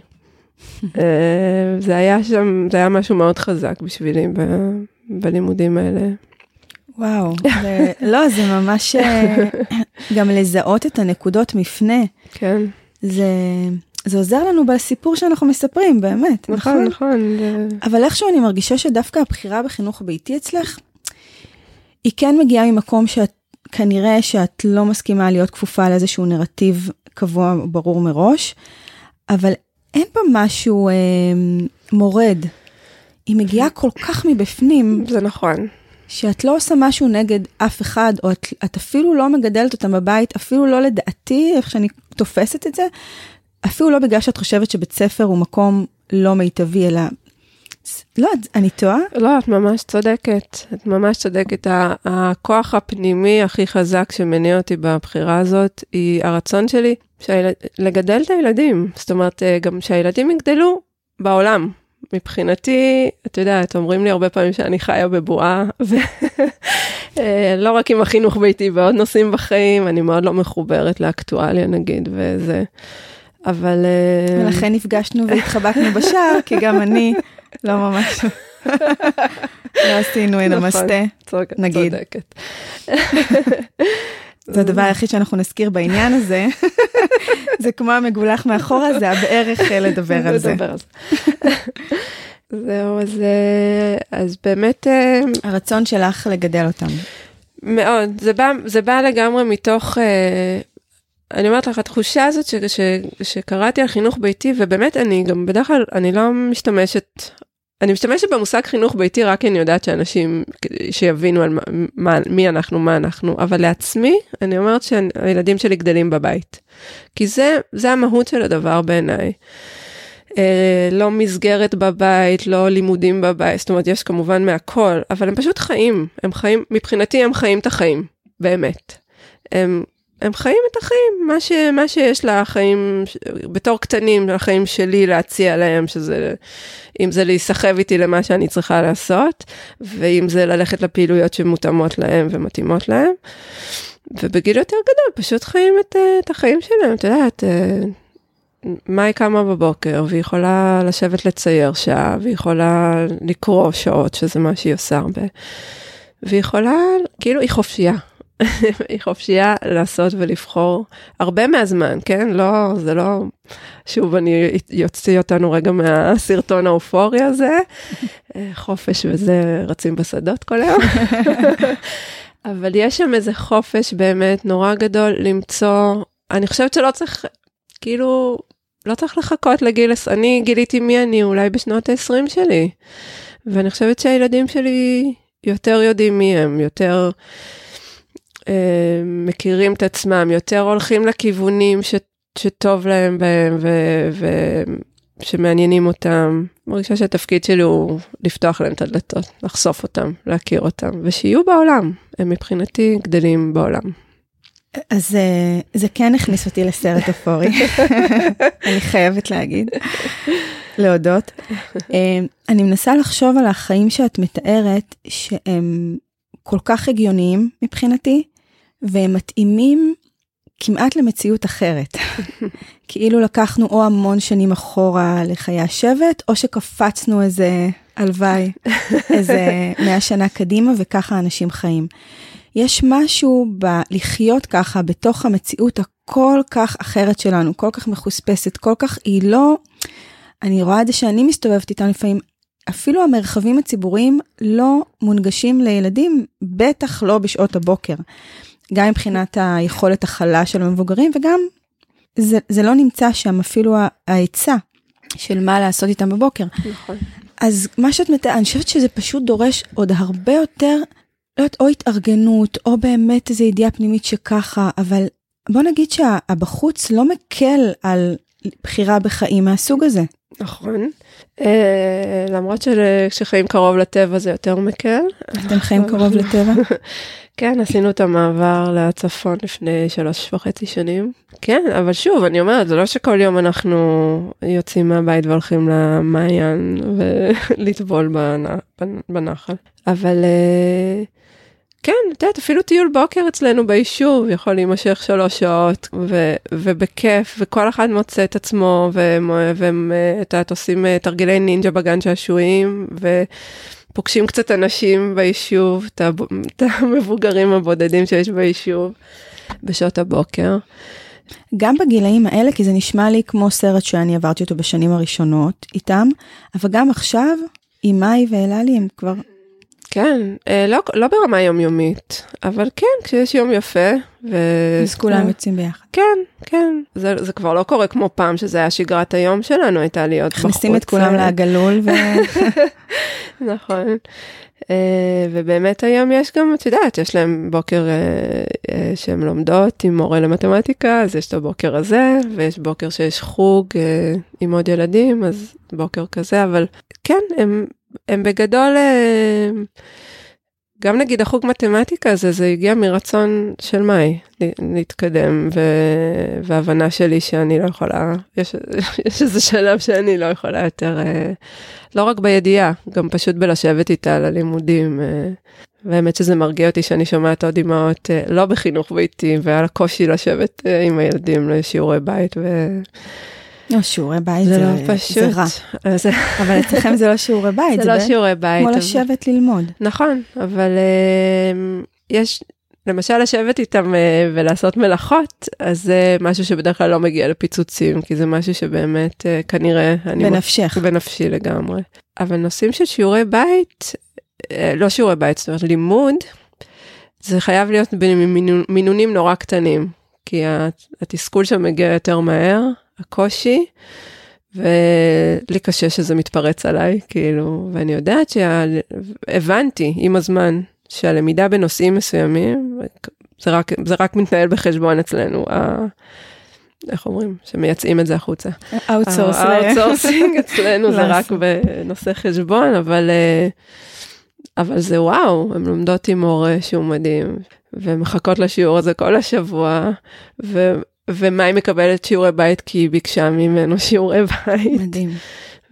זה היה שם, זה היה משהו מאוד חזק בשבילי בלימודים האלה. וואו, לא, זה ממש, גם לזהות את הנקודות מפנה. כן. זה עוזר לנו בסיפור שאנחנו מספרים, באמת. נכון, נכון. אבל איכשהו אני מרגישה שדווקא הבחירה בחינוך ביתי אצלך, היא כן מגיעה ממקום שכנראה שאת לא מסכימה להיות כפופה על איזשהו נרטיב קבוע ברור מראש, אבל אין בה משהו מורד. היא מגיעה כל כך מבפנים. זה נכון. שאת לא עושה משהו נגד אף אחד, או את אפילו לא מגדלת אותם בבית, אפילו לא לדעתי, איך שאני תופסת את זה, אפילו לא בגלל שאת חושבת שבית ספר הוא מקום לא מיטבי, אלא, לא, אני טועה? לא, את ממש צודקת. את ממש צודקת. הכוח הפנימי הכי חזק שמניע אותי בבחירה הזאת, היא הרצון שלי לגדל את הילדים. זאת אומרת, גם שהילדים יגדלו בעולם. מבחינתי, את יודעת, אומרים לי הרבה פעמים שאני חיה בבועה, ולא רק עם החינוך ביתי, בעוד נושאים בחיים, אני מאוד לא מחוברת לאקטואליה, נגיד, וזה, אבל... ולכן נפגשנו והתחבקנו בשער, כי גם אני לא ממש... לא עשינו אין המסתה, נגיד. צודקת. זה הדבר היחיד שאנחנו נזכיר בעניין הזה, זה כמו המגולח מאחורה, זה בערך לדבר על זה. זהו, אז באמת... הרצון שלך לגדל אותם. מאוד, זה בא לגמרי מתוך, אני אומרת לך, התחושה הזאת שקראתי על חינוך ביתי, ובאמת אני גם בדרך כלל, אני לא משתמשת... אני משתמשת במושג חינוך ביתי, רק אני יודעת שאנשים שיבינו על מי אנחנו, מה אנחנו, אבל לעצמי, אני אומרת שהילדים שלי גדלים בבית. כי זה המהות של הדבר בעיניי. לא מסגרת בבית, לא לימודים בבית, זאת אומרת, יש כמובן מהכל, אבל הם פשוט חיים. הם חיים, מבחינתי הם חיים את החיים, באמת. הם חיים את החיים, מה שיש לחיים, בתור קטנים, לחיים שלי להציע להם, שזה, אם זה להיסחב איתי למה שאני צריכה לעשות, ואם זה ללכת לפעילויות שמותאמות להם ומתאימות להם, ובגיל יותר גדול, פשוט חיים את החיים שלהם, את יודעת, מאי קמה בבוקר, והיא יכולה לשבת לצייר שעה, והיא יכולה לקרוא שעות, שזה מה שהיא עושה הרבה, והיא יכולה, כאילו היא חופשייה, היא חופשייה לעשות ולבחור הרבה מהזמן, כן? לא, זה לא, שוב, אני יוציא אותנו רגע מהסרטון האופורי הזה, חופש וזה רצים בשדות כל היום, אבל יש שם איזה חופש באמת נורא גדול למצוא, אני חושבת שלא צריך, כאילו, לא צריך לחכות לגיל, אני גיליתי מי אני אולי בשנות ה-20 שלי, ואני חושבת שהילדים שלי יותר יודעים מי הם, יותר... מכירים את עצמם, יותר הולכים לכיוונים שטוב להם בהם, ושמעניינים אותם. מרגישה שהתפקיד שלי הוא לפתוח להם את הדלתות, לחשוף אותם, להכיר אותם, ושיהיו בעולם. הם מבחינתי גדלים בעולם. אז זה כן הכניס אותי לסרט אפורי, אני חייבת להגיד, להודות. אני מנסה לחשוב על החיים שאת מתארת, שהם כל כך הגיוניים מבחינתי, והם מתאימים כמעט למציאות אחרת. כאילו לקחנו או המון שנים אחורה לחיי השבט, או שקפצנו איזה אלוואי, איזה 100 שנה קדימה, וככה אנשים חיים. יש משהו בלחיות ככה, בתוך המציאות הכל כך אחרת שלנו, כל כך מחוספסת, כל כך היא לא, אני רואה את זה שאני מסתובבת איתנו לפעמים, אפילו המרחבים הציבוריים לא מונגשים לילדים, בטח לא בשעות הבוקר. גם מבחינת היכולת החלה של המבוגרים, וגם זה לא נמצא שם אפילו ההיצע של מה לעשות איתם בבוקר. נכון. אז מה שאת מתארת, אני חושבת שזה פשוט דורש עוד הרבה יותר, או התארגנות, או באמת איזו ידיעה פנימית שככה, אבל בוא נגיד שהבחוץ לא מקל על בחירה בחיים מהסוג הזה. נכון. למרות שכשחיים קרוב לטבע זה יותר מקל. אתם חיים קרוב לטבע? כן, עשינו את המעבר לצפון לפני 3.5 שנים. כן, אבל שוב, אני אומרת, זה לא שכל יום אנחנו יוצאים מהבית והולכים למעיין ולטבול בנחל. אבל כן, אתה יודעת, אפילו טיול בוקר אצלנו ביישוב, יכול להימשך 3 שעות, ובכיף, וכל אחד מוצא את עצמו, והם עושים תרגילי נינג'ה בגן שעשועים, ופוגשים קצת אנשים ביישוב, את המבוגרים הבודדים שיש ביישוב, בשעות הבוקר. גם בגילאים האלה, כי זה נשמע לי כמו סרט שאני עברתי אותו בשנים הראשונות איתם, אבל גם עכשיו, עם מאי ואלה לי, הם כבר... כן, לא ברמה יומיומית, אבל כן, כשיש יום יפה. אז כולם יוצאים ביחד. כן, כן. זה כבר לא קורה כמו פעם, שזה היה שגרת היום שלנו, הייתה להיות בחוץ. מכניסים את כולם לעגלול. נכון. ובאמת היום יש גם, את יודעת, יש להם בוקר שהן לומדות עם מורה למתמטיקה, אז יש את הבוקר הזה, ויש בוקר שיש חוג עם עוד ילדים, אז בוקר כזה, אבל כן, הם בגדול, גם נגיד החוג מתמטיקה הזה, זה הגיע מרצון של מאי, להתקדם, והבנה שלי שאני לא יכולה, יש איזה שלב שאני לא יכולה יותר, לא רק בידיעה, גם פשוט בלשבת איתה ללימודים, והאמת שזה מרגיע אותי שאני שומעת עוד אמהות, לא בחינוך ביתי, ועל הקושי לשבת עם הילדים לשיעורי בית לא, שיעורי בית זה לא פשוט. זה רע. אבל אצלכם זה לא שיעורי בית. זה לא שיעורי בית. כמו לשבת ללמוד. נכון, אבל יש, למשל לשבת איתם ולעשות מלאכות, אז זה משהו שבדרך כלל לא מגיע לפיצוצים, כי זה משהו שבאמת כנראה... בנפשך. בנפשי לגמרי. אבל נושאים של שיעורי בית, לא שיעורי בית, זאת אומרת לימוד, זה חייב להיות במינונים נורא קטנים, כי התסכול שם מגיע יותר מהר, הקושי, ולי קשה שזה מתפרץ עליי, כאילו, ואני יודעת שהבנתי עם הזמן, שהלמידה בנושאים מסוימים, זה רק מתנהל בחשבון אצלנו, איך אומרים? שמייצאים את זה החוצה. האוטסורסינג אצלנו, זה רק בנושא חשבון, אבל זה וואו, הם לומדות עם מורה שהוא מדהים, ומחכות לשיעור הזה כל השבוע, ומה היא מקבלת שיעורי בית, כי היא ביקשה ממנו שיעורי בית. מדהים.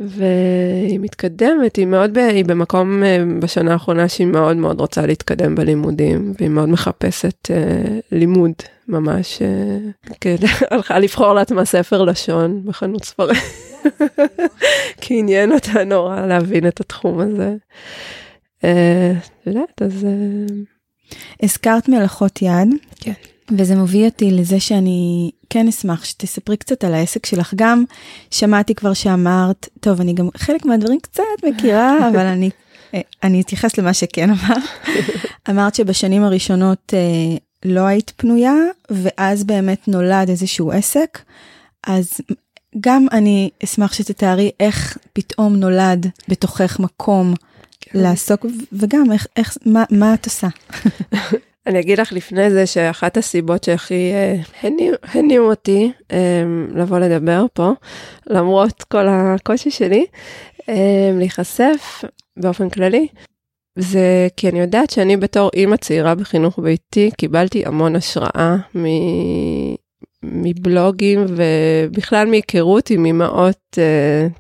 והיא מתקדמת, היא במקום בשנה האחרונה, שהיא מאוד מאוד רוצה להתקדם בלימודים, והיא מאוד מחפשת לימוד, ממש, הלכה לבחור לעצמה ספר לשון, בחנות ספרים, כי עניין אותה נורא להבין את התחום הזה. יודעת, אז... הזכרת מלאכות יד. כן. וזה מוביל אותי לזה שאני כן אשמח שתספרי קצת על העסק שלך גם. שמעתי כבר שאמרת, טוב, אני גם חלק מהדברים קצת מכירה, אבל אני אתייחס למה שכן אמרת. אמרת שבשנים הראשונות לא היית פנויה, ואז באמת נולד איזשהו עסק. אז גם אני אשמח שתתארי איך פתאום נולד בתוכך מקום לעסוק, וגם איך, מה את עושה? אני אגיד לך לפני זה שאחת הסיבות שהכי הניעו אותי לבוא לדבר פה, למרות כל הקושי שלי, להיחשף באופן כללי, זה כי אני יודעת שאני בתור אימא צעירה בחינוך ביתי, קיבלתי המון השראה מבלוגים ובכלל מהיכרות עם אימהות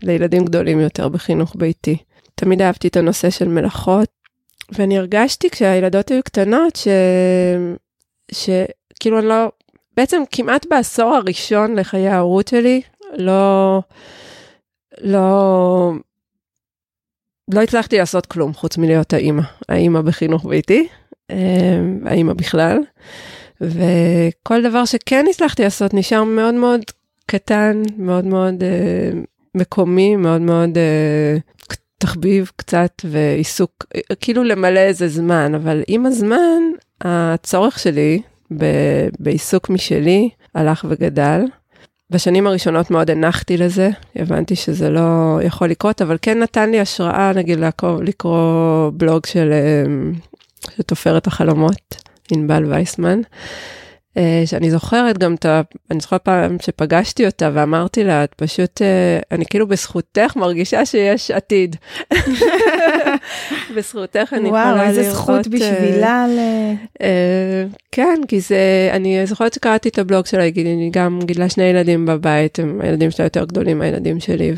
לילדים גדולים יותר בחינוך ביתי. תמיד אהבתי את הנושא של מלאכות, ואני הרגשתי כשהילדות היו קטנות, שכאילו אני לא, בעצם כמעט בעשור הראשון לחיי ההורות שלי, לא הצלחתי לעשות כלום, חוץ מלהיות האימא, האימא בחינוך ביתי, האימא בכלל, וכל דבר שכן הצלחתי לעשות, נשאר מאוד מאוד קטן, מאוד מאוד מקומי, מאוד מאוד קטן, תחביב קצת ועיסוק, כאילו למלא איזה זמן, אבל עם הזמן, הצורך שלי בעיסוק משלי הלך וגדל. בשנים הראשונות מאוד הנחתי לזה, הבנתי שזה לא יכול לקרות, אבל כן נתן לי השראה, נגיד לקרוא בלוג של תופרת החלומות, אינבל וייסמן, שאני זוכרת גם אני זוכרת פעם שפגשתי אותה ואמרתי לה, את פשוט, אני כאילו בזכותך מרגישה שיש עתיד. בזכותך אני יכולה לראות. וואו, איזה זכות בשבילה. כן, כי זה, אני זוכרת שקראתי את הבלוג שלה, היא גם גידלה שני ילדים בבית, הילדים שלה יותר גדולים מהילדים שלי,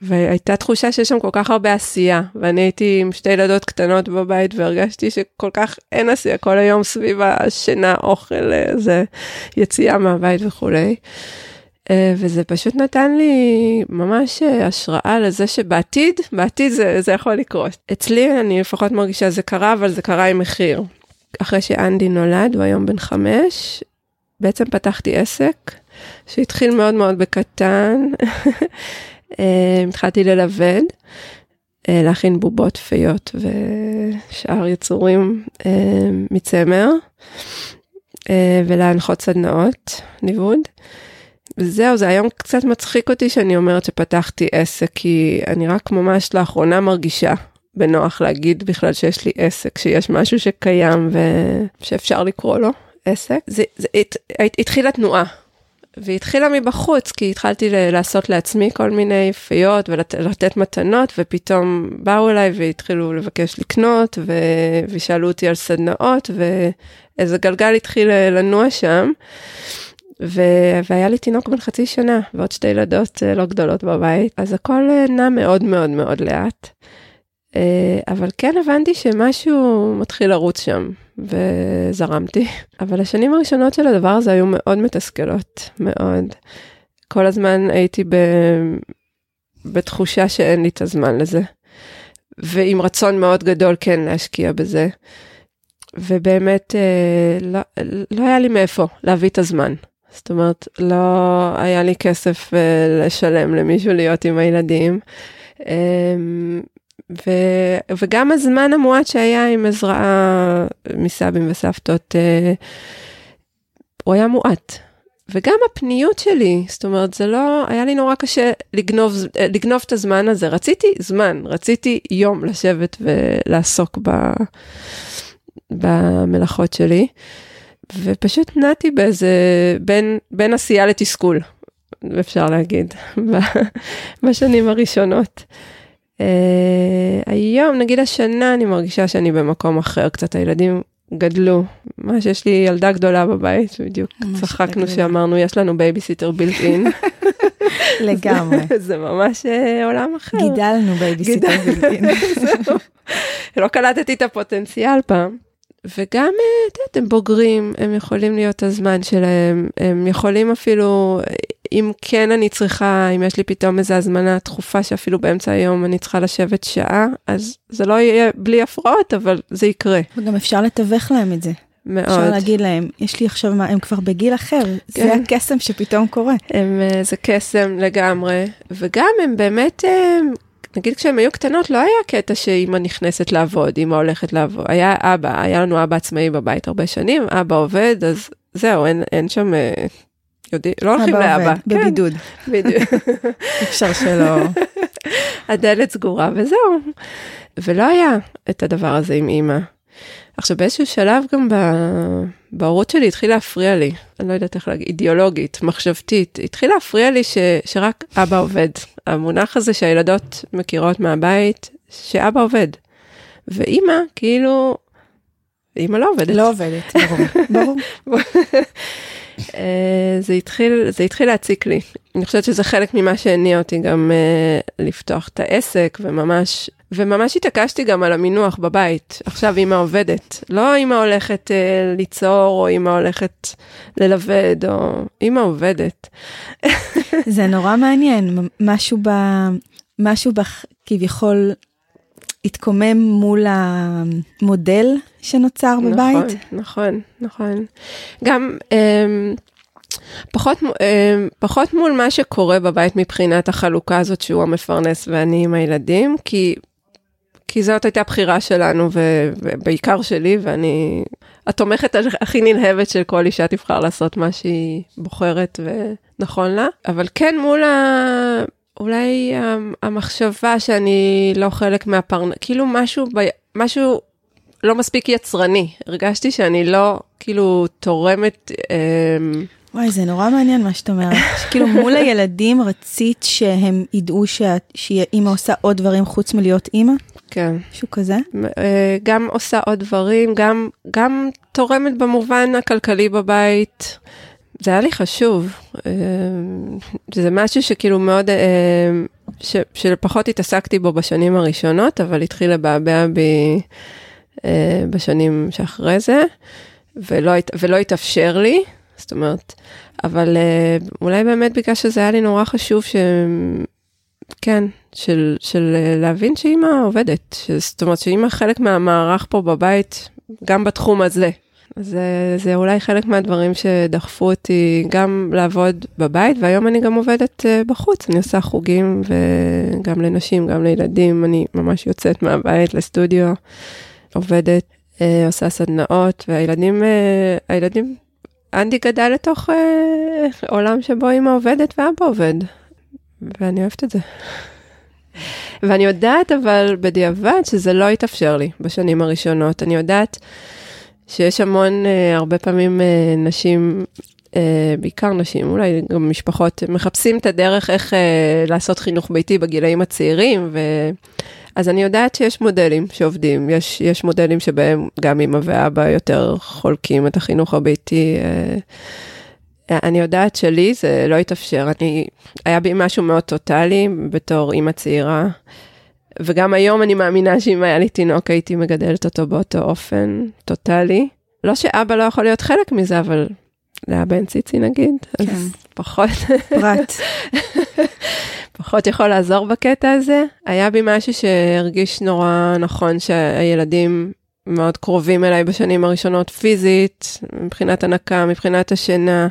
והייתה תחושה שיש שם כל כך הרבה עשייה, ואני הייתי עם שתי ילדות קטנות בבית, והרגשתי שכל כך אין עשייה, כל היום סביב השינה, אוכל, זה יציאה מהבית וכולי. וזה פשוט נתן לי ממש השראה לזה שבעתיד, זה יכול לקרות. אצלי אני לפחות מרגישה זה קרה, אבל זה קרה עם מחיר. אחרי שאנדי נולד, הוא היום בן 5, בעצם פתחתי עסק, שהתחיל מאוד מאוד בקטן, התחלתי ללבד, להכין בובות פיות ושאר יצורים מצמר, ולהנחות סדנאות, ניווד. זהו, זה היום קצת מצחיק אותי שאני אומרת שפתחתי עסק, כי אני רק ממש לאחרונה מרגישה בנוח להגיד בכלל שיש לי עסק, שיש משהו שקיים ושאפשר לקרוא לו עסק. זה התחילה תנועה. והיא התחילה מבחוץ, כי התחלתי לעשות לעצמי כל מיני פיות, ולתת מתנות, ופתאום באו אליי והתחילו לבקש לקנות, ושאלו אותי על סדנאות, ואיזה גלגל התחיל לנוע שם, והיה לי תינוק בן 0.5 שנה, ועוד 2 ילדות לא גדולות בבית, אז הכל נע מאוד מאוד מאוד לאט, אבל כן הבנתי שמשהו מתחיל לרוץ שם, וזרמתי. אבל השנים הראשונות של הדבר הזה היו מאוד מתסכלות, מאוד. כל הזמן הייתי בתחושה שאין לי את הזמן לזה, ועם רצון מאוד גדול כן להשקיע בזה, ובאמת לא היה לי מאיפה להביא את הזמן. זאת אומרת, לא היה לי כסף לשלם למישהו להיות עם הילדים, וגם הזמן המועט שהיה עם עזרה מסבים וסבתות, הוא היה מועט. וגם הפניות שלי, זאת אומרת, זה לא, היה לי נורא קשה לגנוב את הזמן הזה. רציתי זמן, רציתי יום לשבת ולעסוק במלאכות שלי, ופשוט נעתי באיזה, בין עשייה לתסכול, אפשר להגיד, בשנים הראשונות. היום, נגיד השנה, אני מרגישה שאני במקום אחר, קצת הילדים גדלו, מה שיש לי ילדה גדולה בבית, בדיוק צחקנו שאמרנו, יש לנו בייביסיטר בילט אין. לגמרי. זה ממש עולם אחר. גידלנו בייביסיטר בילט אין. לא קלטתי את הפוטנציאל פעם. וגם, הם בוגרים, הם יכולים להיות הזמן שלהם, הם יכולים אפילו, אם כן אני צריכה, אם יש לי פתאום איזו הזמנה תחופה שאפילו באמצע היום אני צריכה לשבת שעה, אז זה לא יהיה בלי הפרעות, אבל זה יקרה. וגם אפשר לתווך להם את זה. מאוד. אפשר להגיד להם, יש לי עכשיו, הם כבר בגיל אחר, כן. זה הקסם שפתאום קורה. זה קסם לגמרי, וגם הם באמת... נגיד כשהם היו קטנות, לא היה קטע שאמא נכנסת לעבוד, אמא הולכת לעבוד, היה אבא, היה לנו אבא עצמאי בבית הרבה שנים, אבא עובד, אז זהו, אין שם, לא הולכים לאבא. בבידוד. בדיוק. אפשר שלא. הדלת סגורה וזהו. ולא היה את הדבר הזה עם אמא. עכשיו באיזשהו שלב גם בהורות שלי התחיל להפריע לי, אני לא יודעת איך להגיד, אידיאולוגית, מחשבתית, התחיל להפריע לי שרק אבא עובד. המונח הזה שהילדות מכירות מהבית, שאבא עובד. ואמא, כאילו, אמא לא עובדת. לא עובדת, ברור. זה התחיל להציק לי. אני חושבת שזה חלק ממה שהניע אותי גם לפתוח את העסק, וממש התעקשתי גם על המינוח בבית. עכשיו אמא עובדת. לא אמא הולכת ליצור, או אמא הולכת ללבד, או אמא עובדת. זה נורא מעניין. משהו כביכול התקומם מול המודל שנוצר בבית. נכון, נכון, נכון. גם פחות מול מה שקורה בבית מבחינת החלוקה הזאת שהוא המפרנס ואני עם הילדים, כי זאת הייתה הבחירה שלנו, ובעיקר שלי, ואני התומכת הכי נלהבת של כל אישה תבחר לעשות מה שהיא בוחרת ונכון לה, אבל כן מול אולי המחשבה שאני לא חלק מהפרנס, כאילו משהו לא מספיק יצרני, הרגשתי שאני לא כאילו תורמת... וואי, זה נורא מעניין מה שאת אומרת. כאילו מול הילדים רצית שהם ידעו שאימא עושה עוד דברים חוץ מלהיות אימא? כן. משהו כזה? גם עושה עוד דברים, גם תורמת במובן הכלכלי בבית. זה היה לי חשוב. זה משהו שכאילו מאוד, שפחות התעסקתי בו בשנים הראשונות, אבל התחיל לבעבע בי בשנים שאחרי זה, ולא התאפשר לי. זאת אומרת, אבל אולי באמת בגלל שזה היה לי נורא חשוב כן, של להבין שאימא עובדת, זאת אומרת שאימא חלק מהמערך פה בבית, גם בתחום הזה. זה אולי חלק מהדברים שדחפו אותי גם לעבוד בבית, והיום אני גם עובדת בחוץ, אני עושה חוגים וגם לנשים, גם לילדים, אני ממש יוצאת מהבית לסטודיו, עובדת, עושה סדנאות, והילדים אנדי גדל לתוך עולם שבו אמא עובדת ואבא עובד, ואני אוהבת את זה. ואני יודעת אבל בדיעבד שזה לא התאפשר לי בשנים הראשונות, אני יודעת שיש הרבה פעמים נשים, בעיקר נשים, אולי גם משפחות, מחפשים את הדרך איך לעשות חינוך ביתי בגילאים הצעירים, אז אני יודעת שיש מודלים שעובדים, יש מודלים שבהם גם אמא ואבא יותר חולקים את החינוך הביתי. אני יודעת שלי זה לא התאפשר, היה בי משהו מאוד טוטלי בתור אמא צעירה, וגם היום אני מאמינה שאם היה לי תינוק הייתי מגדלת אותו באותו אופן, טוטלי. לא שאבא לא יכול להיות חלק מזה, אבל לאבא אין ציצי נגיד, אז פחות. פרט. פחות יכול לעזור בקטע הזה. היה בי משהו שהרגיש נורא נכון שהילדים מאוד קרובים אליי בשנים הראשונות פיזית, מבחינת הנקה, מבחינת השינה.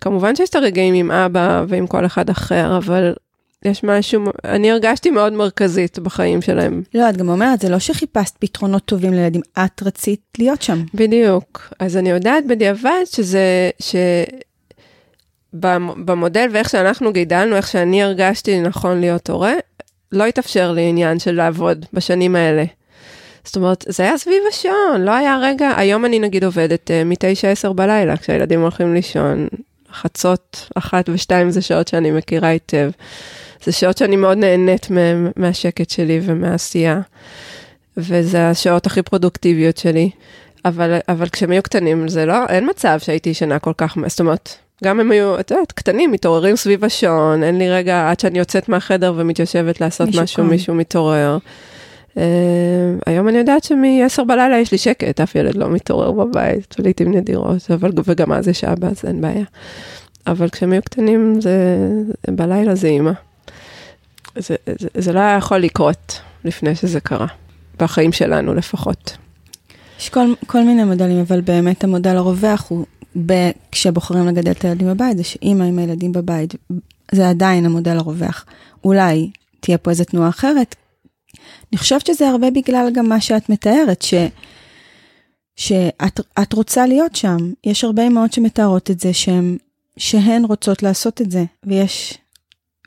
כמובן שיש את הרגעים עם אבא ועם כל אחד אחר, אבל יש משהו, אני הרגשתי מאוד מרכזית בחיים שלהם. לא, את גם אומרת, זה לא שחיפשת פתרונות טובים לילדים, את רצית להיות שם. בדיוק. אז אני יודעת בדיעבד שזה... במודל ואיך שאנחנו גידלנו, איך שאני הרגשתי נכון להיות הורה, לא התאפשר לי עניין של לעבוד בשנים האלה. זאת אומרת, זה היה סביב השעון, לא היה רגע, היום אני נגיד עובדת מ-9-10 בלילה, כשהילדים הולכים לישון, חצות 1 ו-2 זה שעות שאני מכירה היטב, זה שעות שאני מאוד נהנית מהשקט שלי ומהעשייה, וזה השעות הכי פרודוקטיביות שלי, אבל כשהם היו קטנים, זה לא, אין מצב שהייתי ישנה כל כך, זאת אומרת, גם הם היו, את יודעת, קטנים, מתעוררים סביב השעון, אין לי רגע עד שאני יוצאת מהחדר ומתיישבת לעשות משהו, מישהו מתעורר. היום אני יודעת שמ-10 בלילה יש לי שקט, אף ילד לא מתעורר בבית, ולעיתים נדירות, וגם אז יש אבא, אז אין בעיה. אבל כשהם היו קטנים, בלילה זה אימא. זה לא היה יכול לקרות לפני שזה קרה, בחיים שלנו לפחות. יש כל מיני מודלים, אבל באמת המודל הרווח הוא, כשבוחרים לגדל את הילדים בבית, זה שאמא עם הילדים בבית, זה עדיין המודל הרווח. אולי תהיה פה איזו תנועה אחרת. אני חושבת שזה הרבה בגלל גם מה שאת מתארת, שאת רוצה להיות שם. יש הרבה אמהות שמתארות את זה, שהן רוצות לעשות את זה. ויש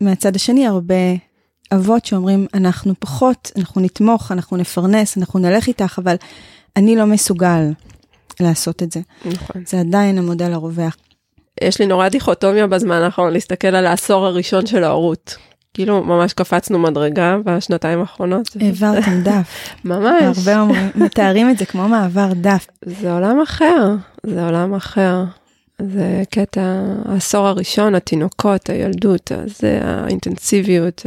מהצד השני הרבה אבות שאומרים, אנחנו פחות, אנחנו נתמוך, אנחנו נפרנס, אנחנו נלך איתך, אבל אני לא מסוגל לעשות את זה. נכון. זה עדיין המודל הרווח. יש לי נורא דיכוטומיה בזמן האחרון, להסתכל על העשור הראשון של ההורות. כאילו, ממש קפצנו מדרגה בשנתיים האחרונות. העברתם דף. ממש. הרבה אומרים, מתארים את זה כמו מעבר דף. זה עולם אחר. זה עולם אחר. זה קטע, העשור הראשון, התינוקות, הילדות, זה האינטנסיביות.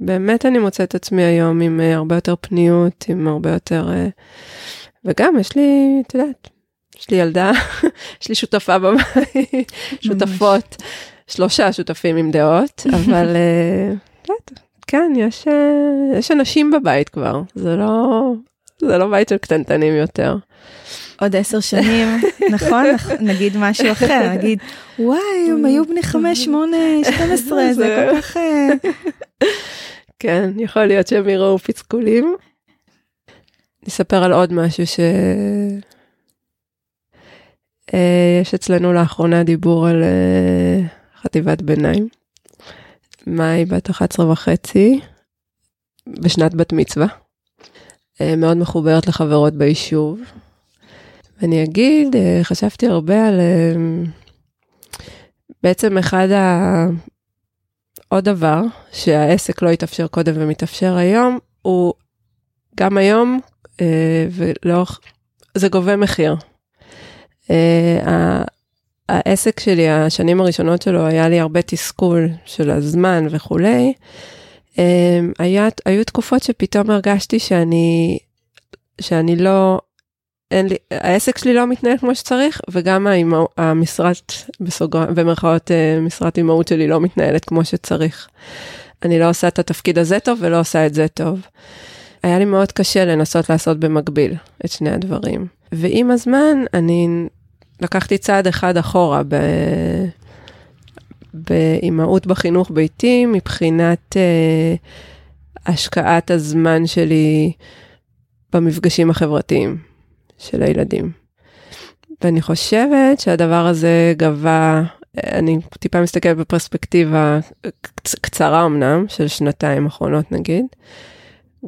באמת אני מוצאת עצמי היום עם הרבה יותר פניות, עם הרבה יותר... וגם יש לי, את יודעת, יש לי ילדה, יש לי שותפה בבית, שותפות, 3 שותפים עם דעות, אבל כן, יש אנשים בבית כבר, זה לא בית של קטנטנים יותר. עוד 10 שנים, נכון? נגיד משהו אחר, נגיד, וואי, הם היו בני 5, 8, 12, זה כל כך... כן, יכול להיות שהם יראו פיצקולים. נספר על עוד משהו ש... יש אצלנו לאחרונה דיבור על חטיבת ביניים. מאי בת 11.5, בשנת בת מצווה. מאוד מחוברת לחברות ביישוב. ואני אגיד, חשבתי הרבה על... בעצם אחד עוד דבר, שהעסק לא התאפשר קודם ומתאפשר היום, הוא גם היום, זה גובה מחיר. העסק שלי, השנים הראשונות שלו, היה לי הרבה תסכול של הזמן וכו'. היו תקופות שפתאום הרגשתי שאני לא... העסק שלי לא מתנהל כמו שצריך, וגם המשרת, במרכאות משרת אימהות שלי, לא מתנהלת כמו שצריך. אני לא עושה את התפקיד הזה טוב, ולא עושה את זה טוב. היה לי מאוד קשה לנסות לעשות במקביל את שני הדברים. ועם הזמן אני לקחתי צעד אחד אחורה באימהות בחינוך ביתי, מבחינת השקעת הזמן שלי במפגשים החברתיים של הילדים. ואני חושבת שהדבר הזה גבה, אני טיפה מסתכלת בפרספקטיבה קצרה אמנם, של 2 אחרונות נגיד,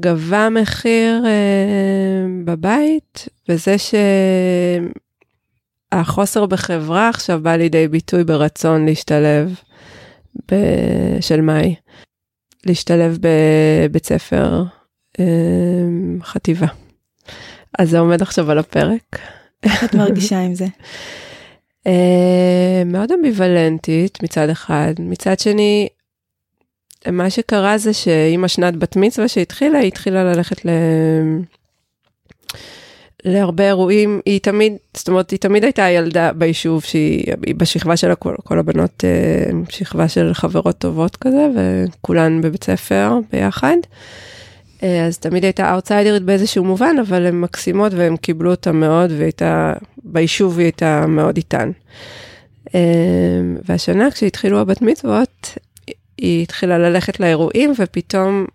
גבה מחיר בבית, וזה שהחוסר בחברה עכשיו בא לידי ביטוי ברצון להשתלב של מאי, להשתלב בבית ספר חטיבה. אז זה עומד עכשיו על הפרק. איך את מרגישה עם זה? מאוד אמביוולנטית מצד אחד, מצד שני, מה שקרה זה שעם השנת בת מצווה שהתחילה, היא התחילה ללכת להרבה אירועים, היא תמיד, זאת אומרת, היא תמיד הייתה ילדה ביישוב, שהיא בשכבה שלה, כל הבנות, שכבה של חברות טובות כזה, וכולן בבית ספר ביחד, אז תמיד הייתה אאוטסיידרית באיזשהו מובן, אבל הן מקסימות, והן קיבלו אותה מאוד, והייתה, ביישוב היא הייתה מאוד איתן. והשנה, כשהתחילו הבת מצוות, היא התחילה ללכת לאירועים, ופתאום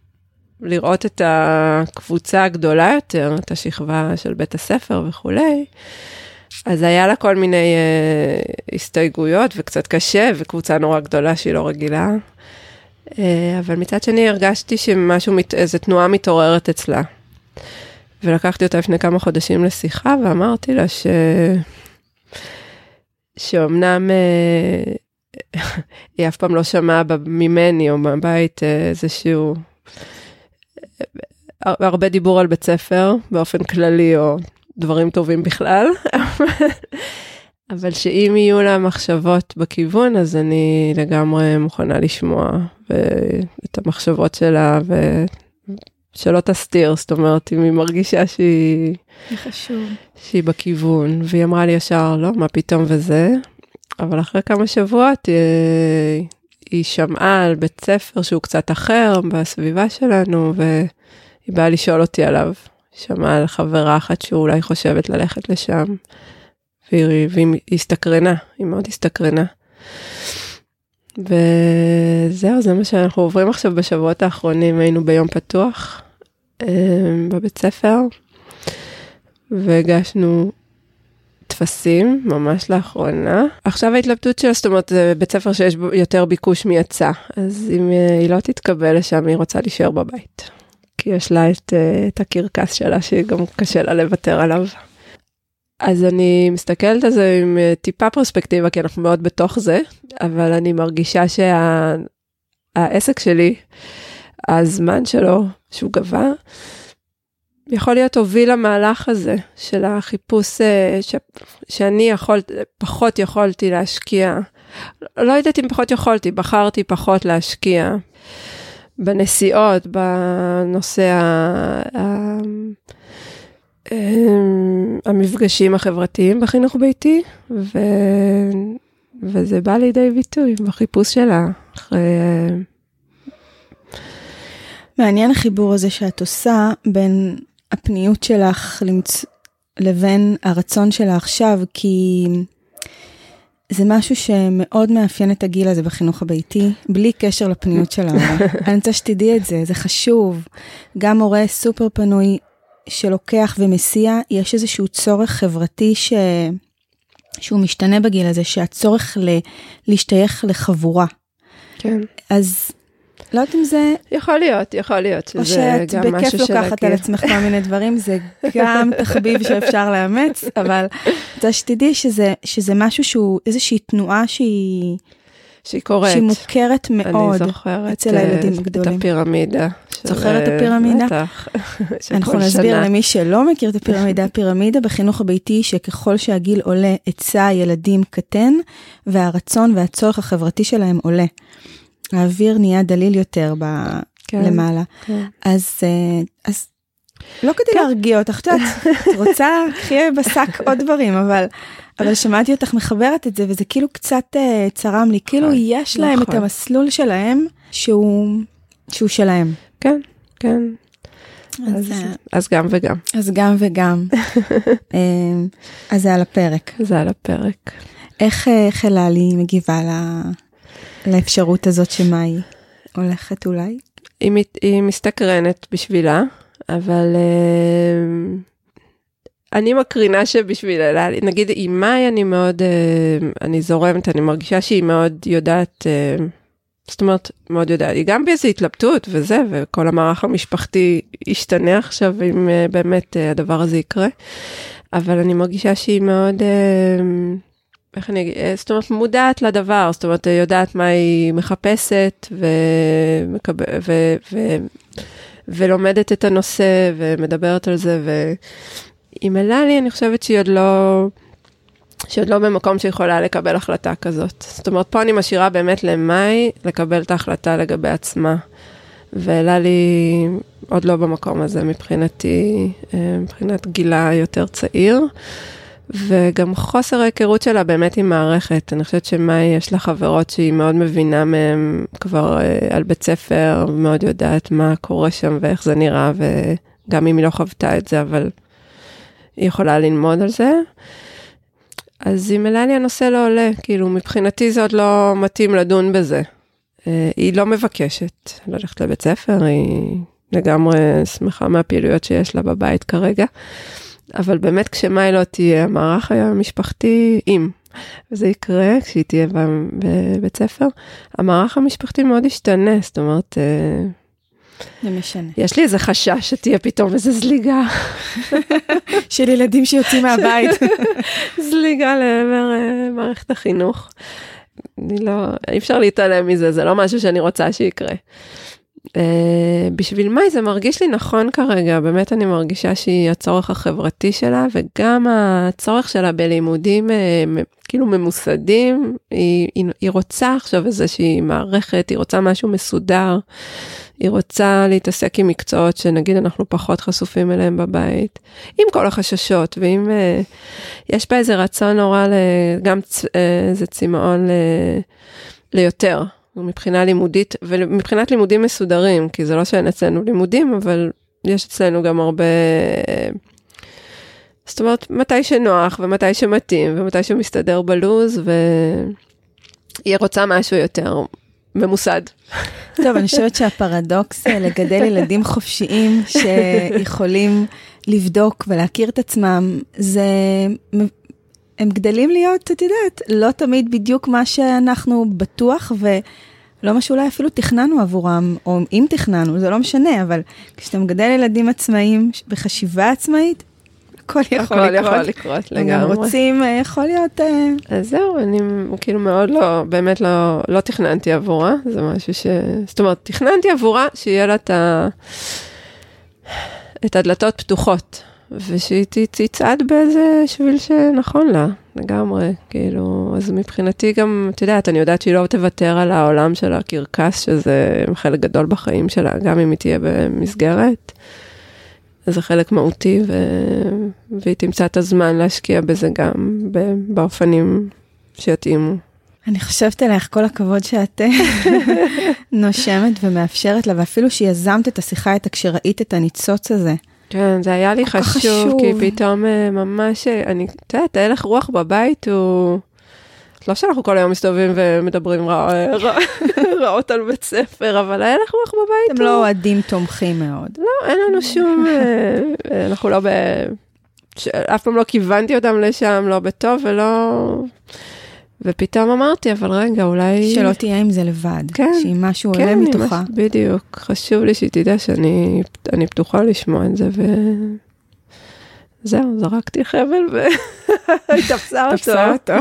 לראות את הקבוצה הגדולה יותר, את השכבה של בית הספר וכולי, אז היה לה כל מיני הסתייגויות, וקצת קשה, וקבוצה נורא גדולה שהיא לא רגילה, אבל מצד שני הרגשתי שמשהו, איזו תנועה מתעוררת אצלה, ולקחתי אותה לפני כמה חודשים לשיחה, ואמרתי לה שאומנם... היא אף פעם לא שמעה ממני או מהבית איזשהו, הרבה דיבור על בית ספר באופן כללי או דברים טובים בכלל, אבל שאם יהיו לה מחשבות בכיוון, אז אני לגמרי מוכנה לשמוע את המחשבות שלה ושלא תסתיר, זאת אומרת, אם היא מרגישה שהיא בכיוון, והיא אמרה לי ישר, לא, מה פתאום וזה? אבל אחרי כמה שבועות היא שמעה על בית ספר שהוא קצת אחר בסביבה שלנו, והיא באה לשאול אותי עליו. היא שמעה על חברה אחת שאולי חושבת ללכת לשם, והיא הסתקרנה, היא מאוד הסתקרנה. וזהו, זה מה שאנחנו עוברים עכשיו בשבועות האחרונים, היינו ביום פתוח בבית ספר, והגשנו... תפסים, ממש לאחרונה. עכשיו ההתלבטות שלה, זאת אומרת, זה בית ספר שיש יותר ביקוש מיצא, אז אם היא לא תתקבל לשם, היא רוצה להישאר בבית. כי יש לה את הקרקס שלה, שגם קשה לה לוותר עליו. אז אני מסתכלת על זה עם טיפה פרספקטיבה, כי אנחנו מאוד בתוך זה, אבל אני מרגישה שהעסק שלי, הזמן שלו, שהוא גבה, יכול להיות הוביל למהלך הזה, של החיפוש שאני פחות יכולתי להשקיע, לא יודעת אם פחות יכולתי, בחרתי פחות להשקיע, בנסיעות, בנושא המפגשים החברתיים בחינוך ביתי, וזה בא לידי ביטוי בחיפוש שלה, אחרי... מעניין החיבור הזה שאת עושה בין... הפניות שלך לבין הרצון שלה עכשיו, כי זה משהו שמאוד מאפיין את הגיל הזה בחינוך הביתי, בלי קשר לפניות שלה. אני רוצה שתדעי את זה, זה חשוב. גם הורה סופר פנוי שלוקח ומסיע, יש איזשהו צורך חברתי שהוא משתנה בגיל הזה, שהצורך להשתייך לחבורה. כן. אז לא יודעת אם זה... יכול להיות. או שאת בכיף לוקחת על עצמך כל מיני דברים, זה גם תחביב שאפשר לאמץ, אבל אתה שתדעי שזה משהו שהוא איזושהי תנועה שהיא... שהיא קוראת. שהיא מוכרת מאוד אצל הילדים הגדולים. את הפירמידה. זוכרת את הפירמידה? בטח. אנחנו נסביר למי שלא מכיר את הפירמידה. הפירמידה בחינוך הביתי שככל שהגיל עולה, היצע ילדים קטן, והרצון והצורך החברתי שלהם עולה. האוויר נהיה דליל יותר למעלה. אז לא כדי להרגיע אותך, את רוצה, קחי בסק עוד דברים, אבל שמעתי אותך מחברת את זה, וזה כאילו קצת צרם לי, כאילו יש להם את המסלול שלהם, שהוא שלהם. כן, כן. אז גם וגם. אז גם וגם. אז זה על הפרק. זה על הפרק. איך אלה לי מגיבה לאפשרות הזאת שמאי הולכת אולי? היא מסתקרנת בשבילה, אבל אני מקרינה שבשבילה, נגיד עם מאי אני מאוד, אני זורמת, אני מרגישה שהיא מאוד יודעת, זאת אומרת, מאוד יודעת, היא גם באיזו התלבטות וזה, וכל המערך המשפחתי ישתנה עכשיו, אם באמת הדבר הזה יקרה, אבל אני מרגישה שהיא מאוד... איך אני אגיד, זאת אומרת, מודעת לדבר, זאת אומרת, יודעת מה היא מחפשת, ולומדת את הנושא, ומדברת על זה, ואם אלה לי, אני חושבת שהיא עוד לא במקום שיכולה לקבל החלטה כזאת. זאת אומרת, פה אני משאירה באמת למאי, לקבל את ההחלטה לגבי עצמה, ואלה לי עוד לא במקום הזה, מבחינתי, מבחינת גילה יותר צעיר, וגם חוסר ההיכרות שלה באמת היא מערכת. אני חושבת שמאי יש לה חברות שהיא מאוד מבינה מהם כבר על בית ספר, מאוד יודעת מה קורה שם ואיך זה נראה, וגם אם היא לא חוותה את זה, אבל היא יכולה ללמוד על זה. אז אם אלה לי הנושא לא עולה, כאילו מבחינתי זה עוד לא מתאים לדון בזה. היא לא מבקשת ללכת לבית ספר, היא לגמרי שמחה מהפעילויות שיש לה בבית כרגע, אבל באמת כשמאי לא תהיה, המערך היה משפחתי, וזה יקרה כשהיא תהיה בבית ספר, המערך המשפחתי מאוד ישתנה, זאת אומרת, זה משנה. יש לי איזה חשש שתהיה פתאום איזה זליגה. של ילדים שיוצאים מהבית. זליגה לעבר מערכת החינוך. אי אפשר להתעלם מזה, זה לא משהו שאני רוצה שיקרה. בשביל מאי זה מרגיש לי נכון כרגע, באמת אני מרגישה שהיא הצורך החברתי שלה, וגם הצורך שלה בלימודים כאילו ממוסדים, היא רוצה עכשיו איזושהי מערכת, היא רוצה משהו מסודר, היא רוצה להתעסק עם מקצועות שנגיד אנחנו פחות חשופים אליהם בבית, עם כל החששות, ואם יש בה איזה רצון נורא, גם איזה צמאון ליותר, מבחינה לימודית, ומבחינת לימודים מסודרים, כי זה לא שאין אצלנו לימודים, אבל יש אצלנו גם הרבה, זאת אומרת, מתי שנוח, ומתי שמתאים, ומתי שמסתדר בלוז, והיא רוצה משהו יותר ממוסד. טוב, אני חושבת שהפרדוקס לגדל ילדים חופשיים, שיכולים לבדוק ולהכיר את עצמם, זה... הם גדלים להיות, את יודעת, לא תמיד בדיוק מה שאנחנו בטוח, ולא מה שאולי אפילו תכננו עבורם, או אם תכננו, זה לא משנה, אבל כשאתה מגדל ילדים עצמאיים, בחשיבה עצמאית, הכל יכול לקרות. הכל יכול לקרות לגמרי. אם רוצים, יכול להיות... אז זהו, אני כאילו מאוד לא, באמת לא תכננתי עבורה, זה משהו ש... זאת אומרת, תכננתי עבורה שיהיה לה את הדלתות פתוחות. ושהיא תצעד באיזה שביל שנכון לה, לגמרי, כאילו, אז מבחינתי גם, את יודעת, אני יודעת שהיא לא תוותר על העולם של הקרקס, שזה חלק גדול בחיים שלה, גם אם היא תהיה במסגרת, זה חלק מהותי, והיא תמצא את הזמן להשקיע בזה גם, באופנים שיתאימו. אני חושבת עליך כל הכבוד שאת נושמת ומאפשרת לה, ואפילו שיזמת את השיחה, כשראית את הניצוץ הזה. כן, זה היה לי חשוב, כי פתאום ממש, אני, תדעת, הלך רוח בבית הוא... לא שאנחנו כל היום מסתובבים ומדברים רעות על בית ספר, אבל ההלך רוח בבית הוא... אתם לא אוהדים תומכים מאוד. לא, אין לנו שום... אנחנו לא ב... אף פעם לא כיוונתי אותם לשם, לא בטוב ולא... ופתאום אמרתי, אבל רגע, אולי... שלא תהיה עם זה לבד. כן. שהיא משהו עולה מתוכה. בדיוק. חשוב לי שתדע שאני פתוחה לשמוע את זה, וזהו, זרקתי חבל והתפסה אותו. התפסה אותו.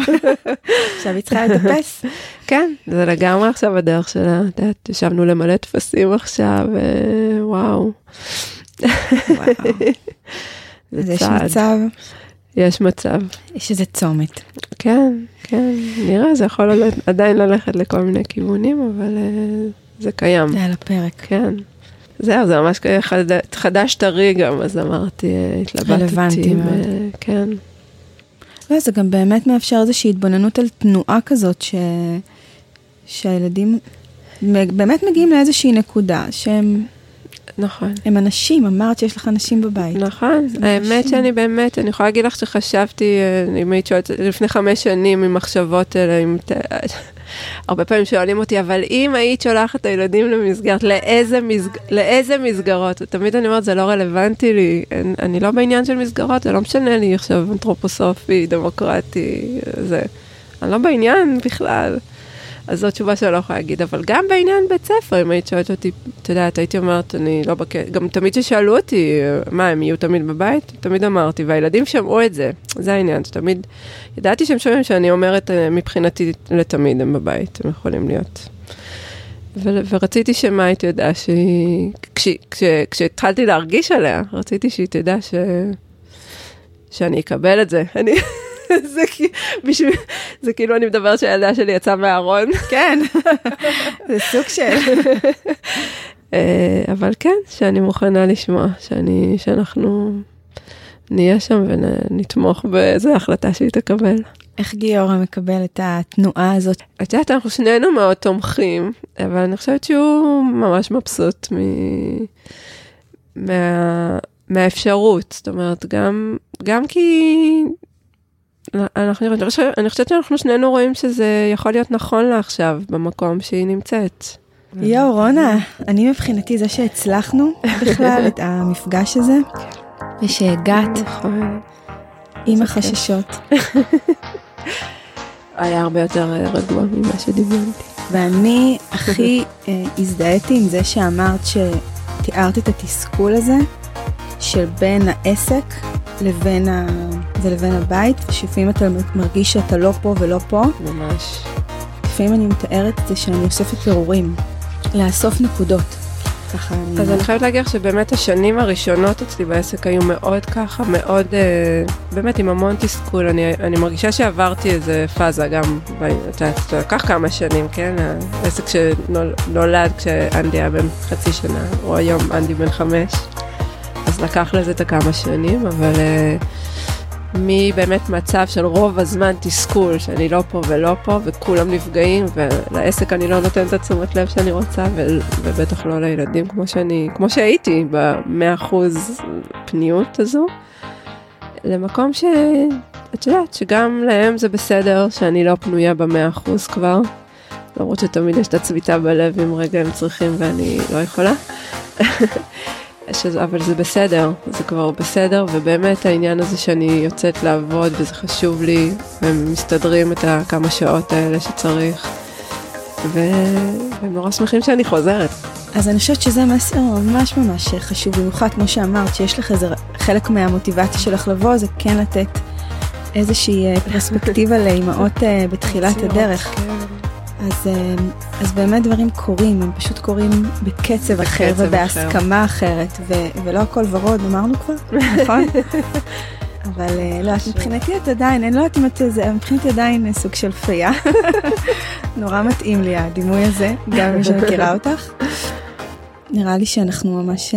עכשיו היא צריכה לטפס. כן, זה לגמרי עכשיו הדרך שלה. ישבנו למלא טפסים עכשיו, וואו. אז יש מצב... יש מצב. יש איזה צומת. כן, כן. נראה, זה יכול עדיין ללכת לכל מיני כיוונים, אבל זה קיים. זה על הפרק. כן. זהו, זה ממש חדש טרי גם, אז אמרתי, התלבטתי. כן. לא, זה גם באמת מאפשר איזושהי התבוננות על תנועה כזאת, שהילדים באמת מגיעים לאיזושהי נקודה, שהם... נכון. הם אנשים, אמרת שיש לך אנשים בבית. נכון, האמת שאני באמת, אני יכולה להגיד לך שחשבתי, אם היית שואלת, לפני 5 שנים עם מחשבות האלה, הרבה פעמים שואלים אותי, אבל אם היית שולחת את הילדים למסגרת, לאיזה מסגרות? תמיד אני אומרת, זה לא רלוונטי לי, אני לא בעניין של מסגרות, זה לא משנה לי עכשיו אנתרופוסופי, דמוקרטי, זה, אני לא בעניין בכלל. אז זו תשובה שאני לא יכולה להגיד, אבל גם בעניין בית ספר, אם היית שואלת אותי, אתה יודעת, הייתי אומרת, אני לא בקטע, גם תמיד ששאלו אותי, מה, הם יהיו תמיד בבית? תמיד אמרתי, והילדים שמעו את זה, זה העניין, שתמיד, ידעתי שהם שומעים שאני אומרת, מבחינתי לתמיד הם בבית, הם יכולים להיות. ורציתי שמה היא תדע שהיא, כשהתחלתי להרגיש עליה, רציתי שהיא תדע שאני אקבל את זה, אני... זה כאילו אני מדבר שהילדה שלי יצאה מהארון. כן, זה סוג של. אבל כן, שאני מוכנה לשמוע, שאנחנו נהיה שם ונתמוך באיזו החלטה שהיא תקבל. איך גיאור מקבל את התנועה הזאת? את יודעת, אנחנו שנינו מאוד תומכים, אבל אני חושבת שהוא ממש מבסוט מהאפשרות. זאת אומרת, גם כי... אני חושבת שאנחנו שנינו רואים שזה יכול להיות נכון לה עכשיו, במקום שהיא נמצאת. יו, רונה, אני מבחינתי זה שהצלחנו בכלל את המפגש הזה, ושהגעת עם החששות. היה הרבה יותר רגוע ממה שדיברתי. ואני הכי הזדהיתי עם זה שאמרת שתיארת את התסכול הזה, של בין העסק לבין הבית, ושפעמים אתה מרגיש שאתה לא פה ולא פה. ממש. לפעמים אני מתארת את זה שאני אוספת פירורים, לאסוף נקודות. ככה אני... אז אני חייבת להגיד שבאמת השנים הראשונות אצלי בעסק היו מאוד ככה, מאוד, באמת עם המון תסכול. אני מרגישה שעברתי איזה פאזה גם, אתה לקח כמה שנים, כן? העסק שנולד כשאנדי היה בן חצי שנה, או היום אנדי בן 5. אז לקח לזה את הכמה שנים, אבל מבאמת מצב של רוב הזמן תסכול, שאני לא פה ולא פה, וכולם נפגעים, ולעסק אני לא נותנת את תשומת לב שאני רוצה, ובטח לא לילדים, כמו שהייתי ב100% פניות הזו, למקום שאת יודעת, שגם להם זה בסדר, שאני לא פנויה ב100% כבר, למרות שתמיד יש את הצביטה בלב, אם רגע הם צריכים ואני לא יכולה. אבל זה בסדר, זה כבר בסדר, ובאמת העניין הזה שאני יוצאת לעבוד, וזה חשוב לי, והם מסתדרים את כמה שעות האלה שצריך, והם נורא שמחים שאני חוזרת. אז אני חושבת שזה מסר ממש ממש חשוב, במיוחד כמו שאמרת, שיש לך איזה חלק מהמוטיבציה שלך לבוא, זה כן לתת איזושהי פרספקטיבה לאימהות בתחילת הדרך. אז באמת דברים קורים, הם פשוט קורים בקצב אחר ובהסכמה אחרת, ולא הכל ורוד, אמרנו כבר, נכון? אבל לא, מבחינתי את עדיין, אני לא יודעת אם את זה, מבחינתי עדיין סוג של פייה, נורא מתאים לי הדימוי הזה, גם אם שמכירה אותך. נראה לי שאנחנו ממש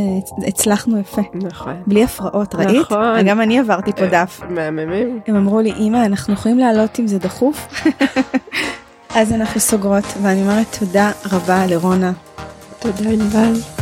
הצלחנו יפה. נכון. בלי הפרעות, ראית? נכון. גם אני עברתי פה דף. מהממים. הם אמרו לי, אמא, אנחנו יכולים לעלות אם זה דחוף? אז אנחנו סוגרות, ואני אומרת תודה רבה לרונה. תודה, אינבל.